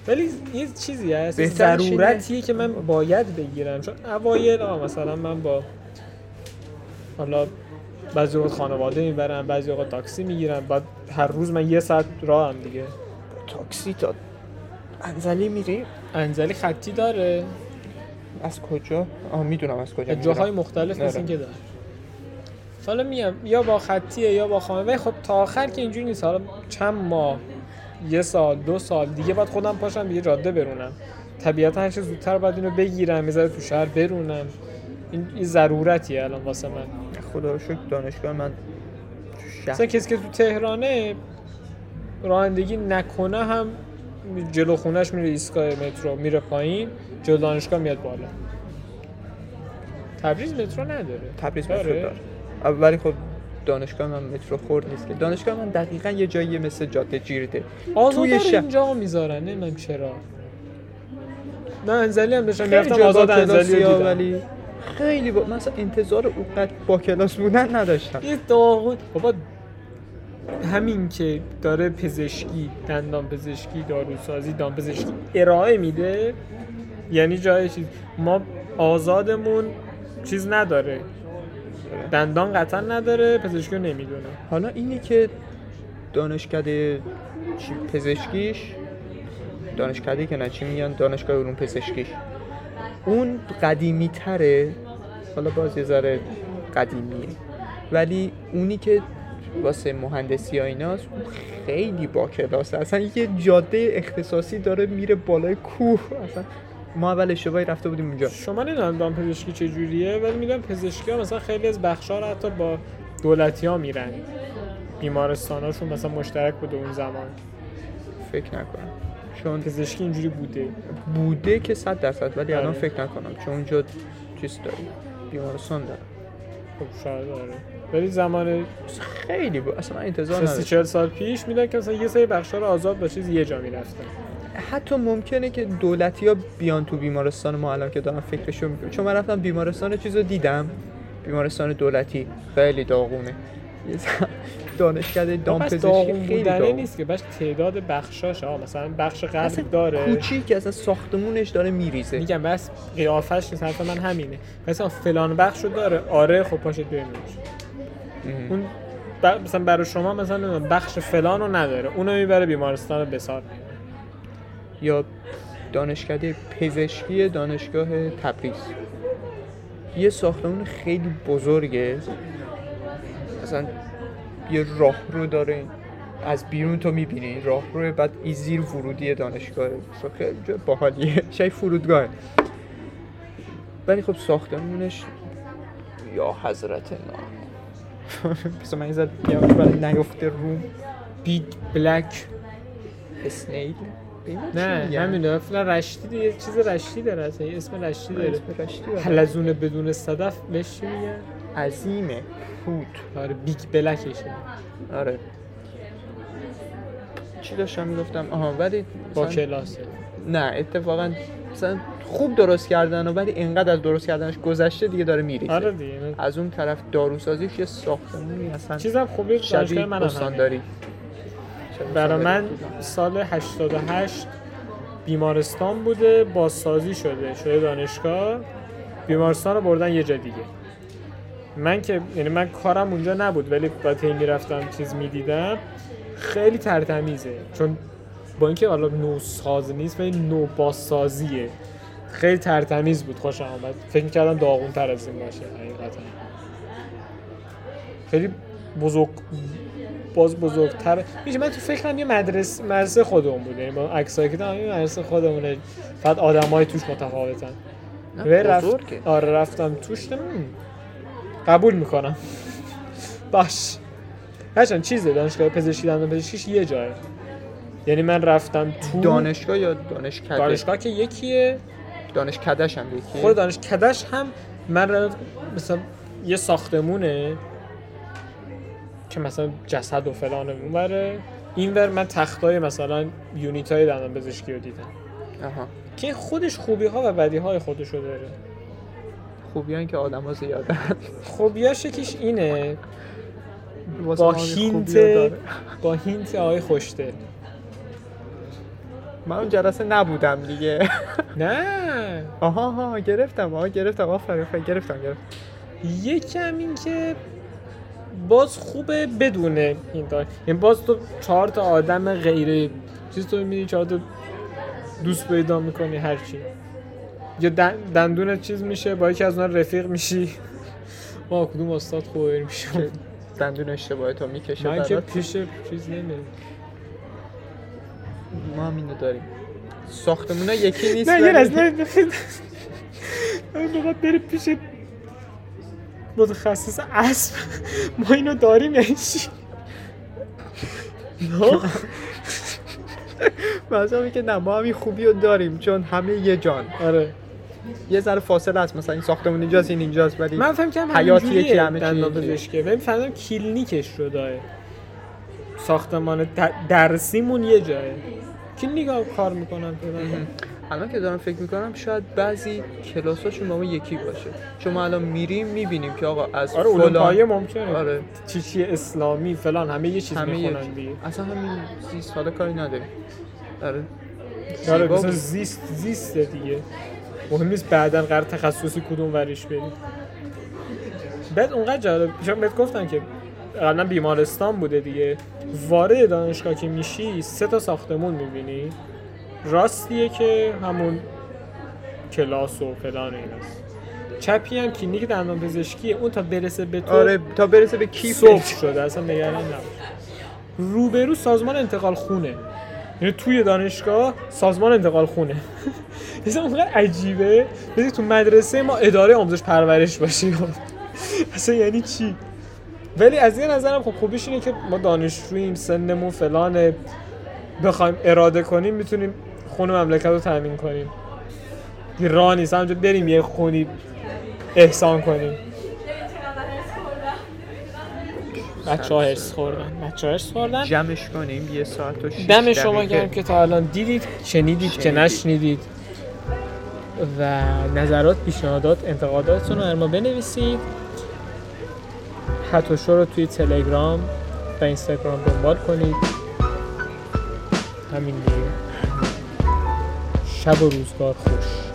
ولی یه چیزی هست ضرورتیه که من باید بگیرم چون اوایل مثلا من با حالا بعضی وقت خانواده میبرم بعضی وقت تاکسی میگیرم بعد هر روز من یه ساعت راهم دیگه تاکسی تا انزلی میری انزلی خطی داره از کجا میدونم از کجا جاهای مختلف مثل اینکه داره حالا میام یا با خطیه یا با خانه ولی خب تا آخر که اینجوری نیست حالا چند ماه یه سال دو سال دیگه باید خودم پاشم دیگه جاده برونم طبیعتا هرچه زودتر باید اینو بگیرم میذاره تو شهر برونم این ضرورتیه الان واسه من خدا رو شکر دانشگاه من شهر مثلا کسی که تو تهرانه رانندگی نکنه هم جلو خونه‌اش میره ایستگاه مترو میره پایین جلو دانشگاه میاد بالا تبریز مترو نداره. تبریز مترو داره ولی خب دانشگاه من مترو خورد نیست که. دانشگاه من دقیقاً یه جایی مثل جاده جیرده توی شهر اینجا میذارن. نمیدونم چرا. من انزلی هم داشتم میرفتم آزاد انزلی دیدم ولی خیلی من اصلا انتظار اونقدر با کلاس بودن نداشتم. یه داغون بابا همین که داره پزشکی، دندان پزشکی، داروسازی، دامپزشکی ارائه میده یعنی جای چیز. ما آزادمون چیز نداره، دندان قطعا نداره، پزشکی رو نمیدونه. حالا اینی که دانشکده پزشکیش، دانشکده که نچی میگن دانشگاه علوم پزشکیش، اون قدیمی تره، حالا باز یه ذره قدیمیه، ولی اونی که واسه مهندسی ها ایناست خیلی با کلاسه. اصلا یه جاده اختصاصی داره میره بالای کوه. اصلا ما اول اشتباهی رفته بودیم اونجا. شما نمیدونم دامپزشکی چجوریه ولی میدونم پزشکی ها مثلا خیلی از بخشا رو حتی با دولتی ها میرن، بیمارستاناشون مثلا مشترک بوده اون زمان. فکر نکنم چون پزشکی اینجوری بوده که 100% ولی الان فکر نکنم چون اونجا چیز داره، بیمارستان داره. خب شاید داره ولی زمان خیلی بود. اصلا انتظار نداشتم 40 سال پیش میدن که مثلا یه سری بخشا رو آزاد با چیز یه جا میرفتن. حتی ممکنه که دولتی‌ها بیان تو بیمارستان ما الان که دارم فکرشو میکنم، چون من رفتم بیمارستان چیزو دیدم، بیمارستان دولتی خیلی داغونه. دانشکده دامپزشکی خیلی داغونه نیست که، بس تعداد بخشاش مثلا بخش قلب داره کوچیک، اصلا ساختمونش داره میریزه، میگم بس قیافش نیست. حرف من همینه، مثلا فلان بخشو داره آره خب پاشو ببینش. اون مثلا برای شما مثلا بخش فلان رو نداره، اونو میبره بیمارستان بسار یا دانشکده پزشکی دانشگاه تبریز. یه ساختمان خیلی بزرگه، مثلا یه راهرو داره، از بیرون تو میبینی راهرو، بعد این زیر ورودی دانشگاه، خیلی باحالیه، شاید فرودگاهه. ولی خب ساختمونش یا حضرت نام پس من ایزد بیام برای نیافته روم بیگ بلک اسنیل. نه نمیدونم فلان رشتی، یه چیز رشتی داره، اصلا یه اسم رشتی داره، حلزونه بدون صدف بهش میگن، عظیمه فوت. آره بیگ بلکشه. آره چی داشتم میگفتم؟ آها ولی با کلاسه. نه اتفاقا مثلا خوب درست کردن ولی اینقدر از درست کردنش گذشته دیگه داره میریزه. آره دیگه. از اون طرف داروسازیش یه ساختمونی اصلا چیزم خوبه. شبیه استانداری. برای من سال 88 بیمارستان بوده، بازسازی شده دانشگاه، بیمارستان رو بردن یه جا دیگه. من که یعنی من کارم اونجا نبود ولی وقتی میرفتم چیز میدیدم خیلی ترتمیزه، چون با اینکه حالا نو ساز نیست ولی نو بازسازیه، خیلی ترتمیز بود، خوشم اومد. فکر کردم داغون تر از این باشه، حقیقتا خیلی بزرگتر میشه. من تو فکرم یه مدرسه خودمون بود، یعنی با عکسایی که دارم این مدرسه خودمونه، فقط آدمای توش متفاوتن. رفتم توش قبول میکنم باش. هرچند چیزه دانشگاه پزشکی، دندان پزشکیش یه جایه، یعنی من رفتم تو دانشگاه یا دانشکده، دانشگاه که یکیه، دانشکده‌ش هم یکیه. خود دانشکده‌ش هم من مثلا یه ساختمونه که مثلا جسد و فلان اونوره، اینور من تختای مثلا یونیتای دندان پزشکی رو دیدم. آها. که خودش خوبی‌ها و بدی‌های خودش رو داره. خوبی‌ها که آدم‌ها زیادن. خوبی‌هاش یکیش اینه با هینت آقای خوشته. من اون جلسه نبودم دیگه. نه. آها گرفتم. آفرین گرفتم. یکم این که باز خوبه بدونه این دار، یعنی باز تو 4 تا آدم غیر چیز تو میبینی، 4 تا دوست پیدا میکنی هرچی، یا دندونت چیز میشه با یکی از اونها رفیق میشی. ما کدوم استاد خوبه میشه دندون اشتباهاتو میکشه. من که پیش چیز نمیرم. ما هم اینو داریم، ساختمونا یکی نیست. نه یه رزنه نقاط بری پیش متخصص اسب. ما اینو داریم یعنی چی؟ مثلا میگه نه ما همین خوبی رو داریم چون همه یه جان. آره یه ذره فاصله است، مثلا این ساختمون اینجاست این اینجاست، ولی من فهمیدم حیات یکی همه چیزه. ببین فهمیدم کلینیکش رو داره، ساختمان درسیمون یه جایه، کلینیکا کار میکنن فعلا. الان که دارم فکر میکنم شاید بعضی کلاساشون با ما یکی باشه، چون ما الان میریم میبینیم که آقا از علوم‌پایه ممکنه چیزی اسلامی فلان همه یه چیز میخونن دیگه، اصلا همین زیست حالا کاری نداریم. آره حالا مثلا زیسته دیگه، مهم نیست بعداً قرار تخصصی کدوم وریش بریم. بعد اونقدر جالب چون بهت گفتم که قبلا بیمارستان بوده دیگه، وارد دانشگاه که میشی 3 تا ساختمون میبینی، راستیه که همون کلاس و فلان ایناست، چپی هم کلینیک دندان پزشکیه، اون تا برسه به تو آره تا برسه به کیف صف شده، اصلا نگران نباش. روبرو سازمان انتقال خونه، یعنی توی دانشگاه سازمان انتقال خونه. اصلا اونقدر عجیبه بذاری تو مدرسه ما اداره آموزش پرورش باشی. اصلا یعنی چی؟ ولی از یه نظرم خب خوبیش اینه که ما دانشجوییم، سنمون فلانه، بخوایم اراده کنیم میتونیم خون مملکت رو تامین کنیم. راه نیست همونجا بریم یه خونی احسان کنیم. بچه‌ها هرس خوردن جمعش کنیم یه ساعت و 6 دقیقه. دم شما گرم که تا الان دیدید، شنیدید که نشنیدید، و نظرات، پیشنهادات، انتقاداتتون رو ما بنویسید. حتوشو رو توی تلگرام و اینستاگرام دنبال کنید. همین دیگه. شب و روزگار خوش.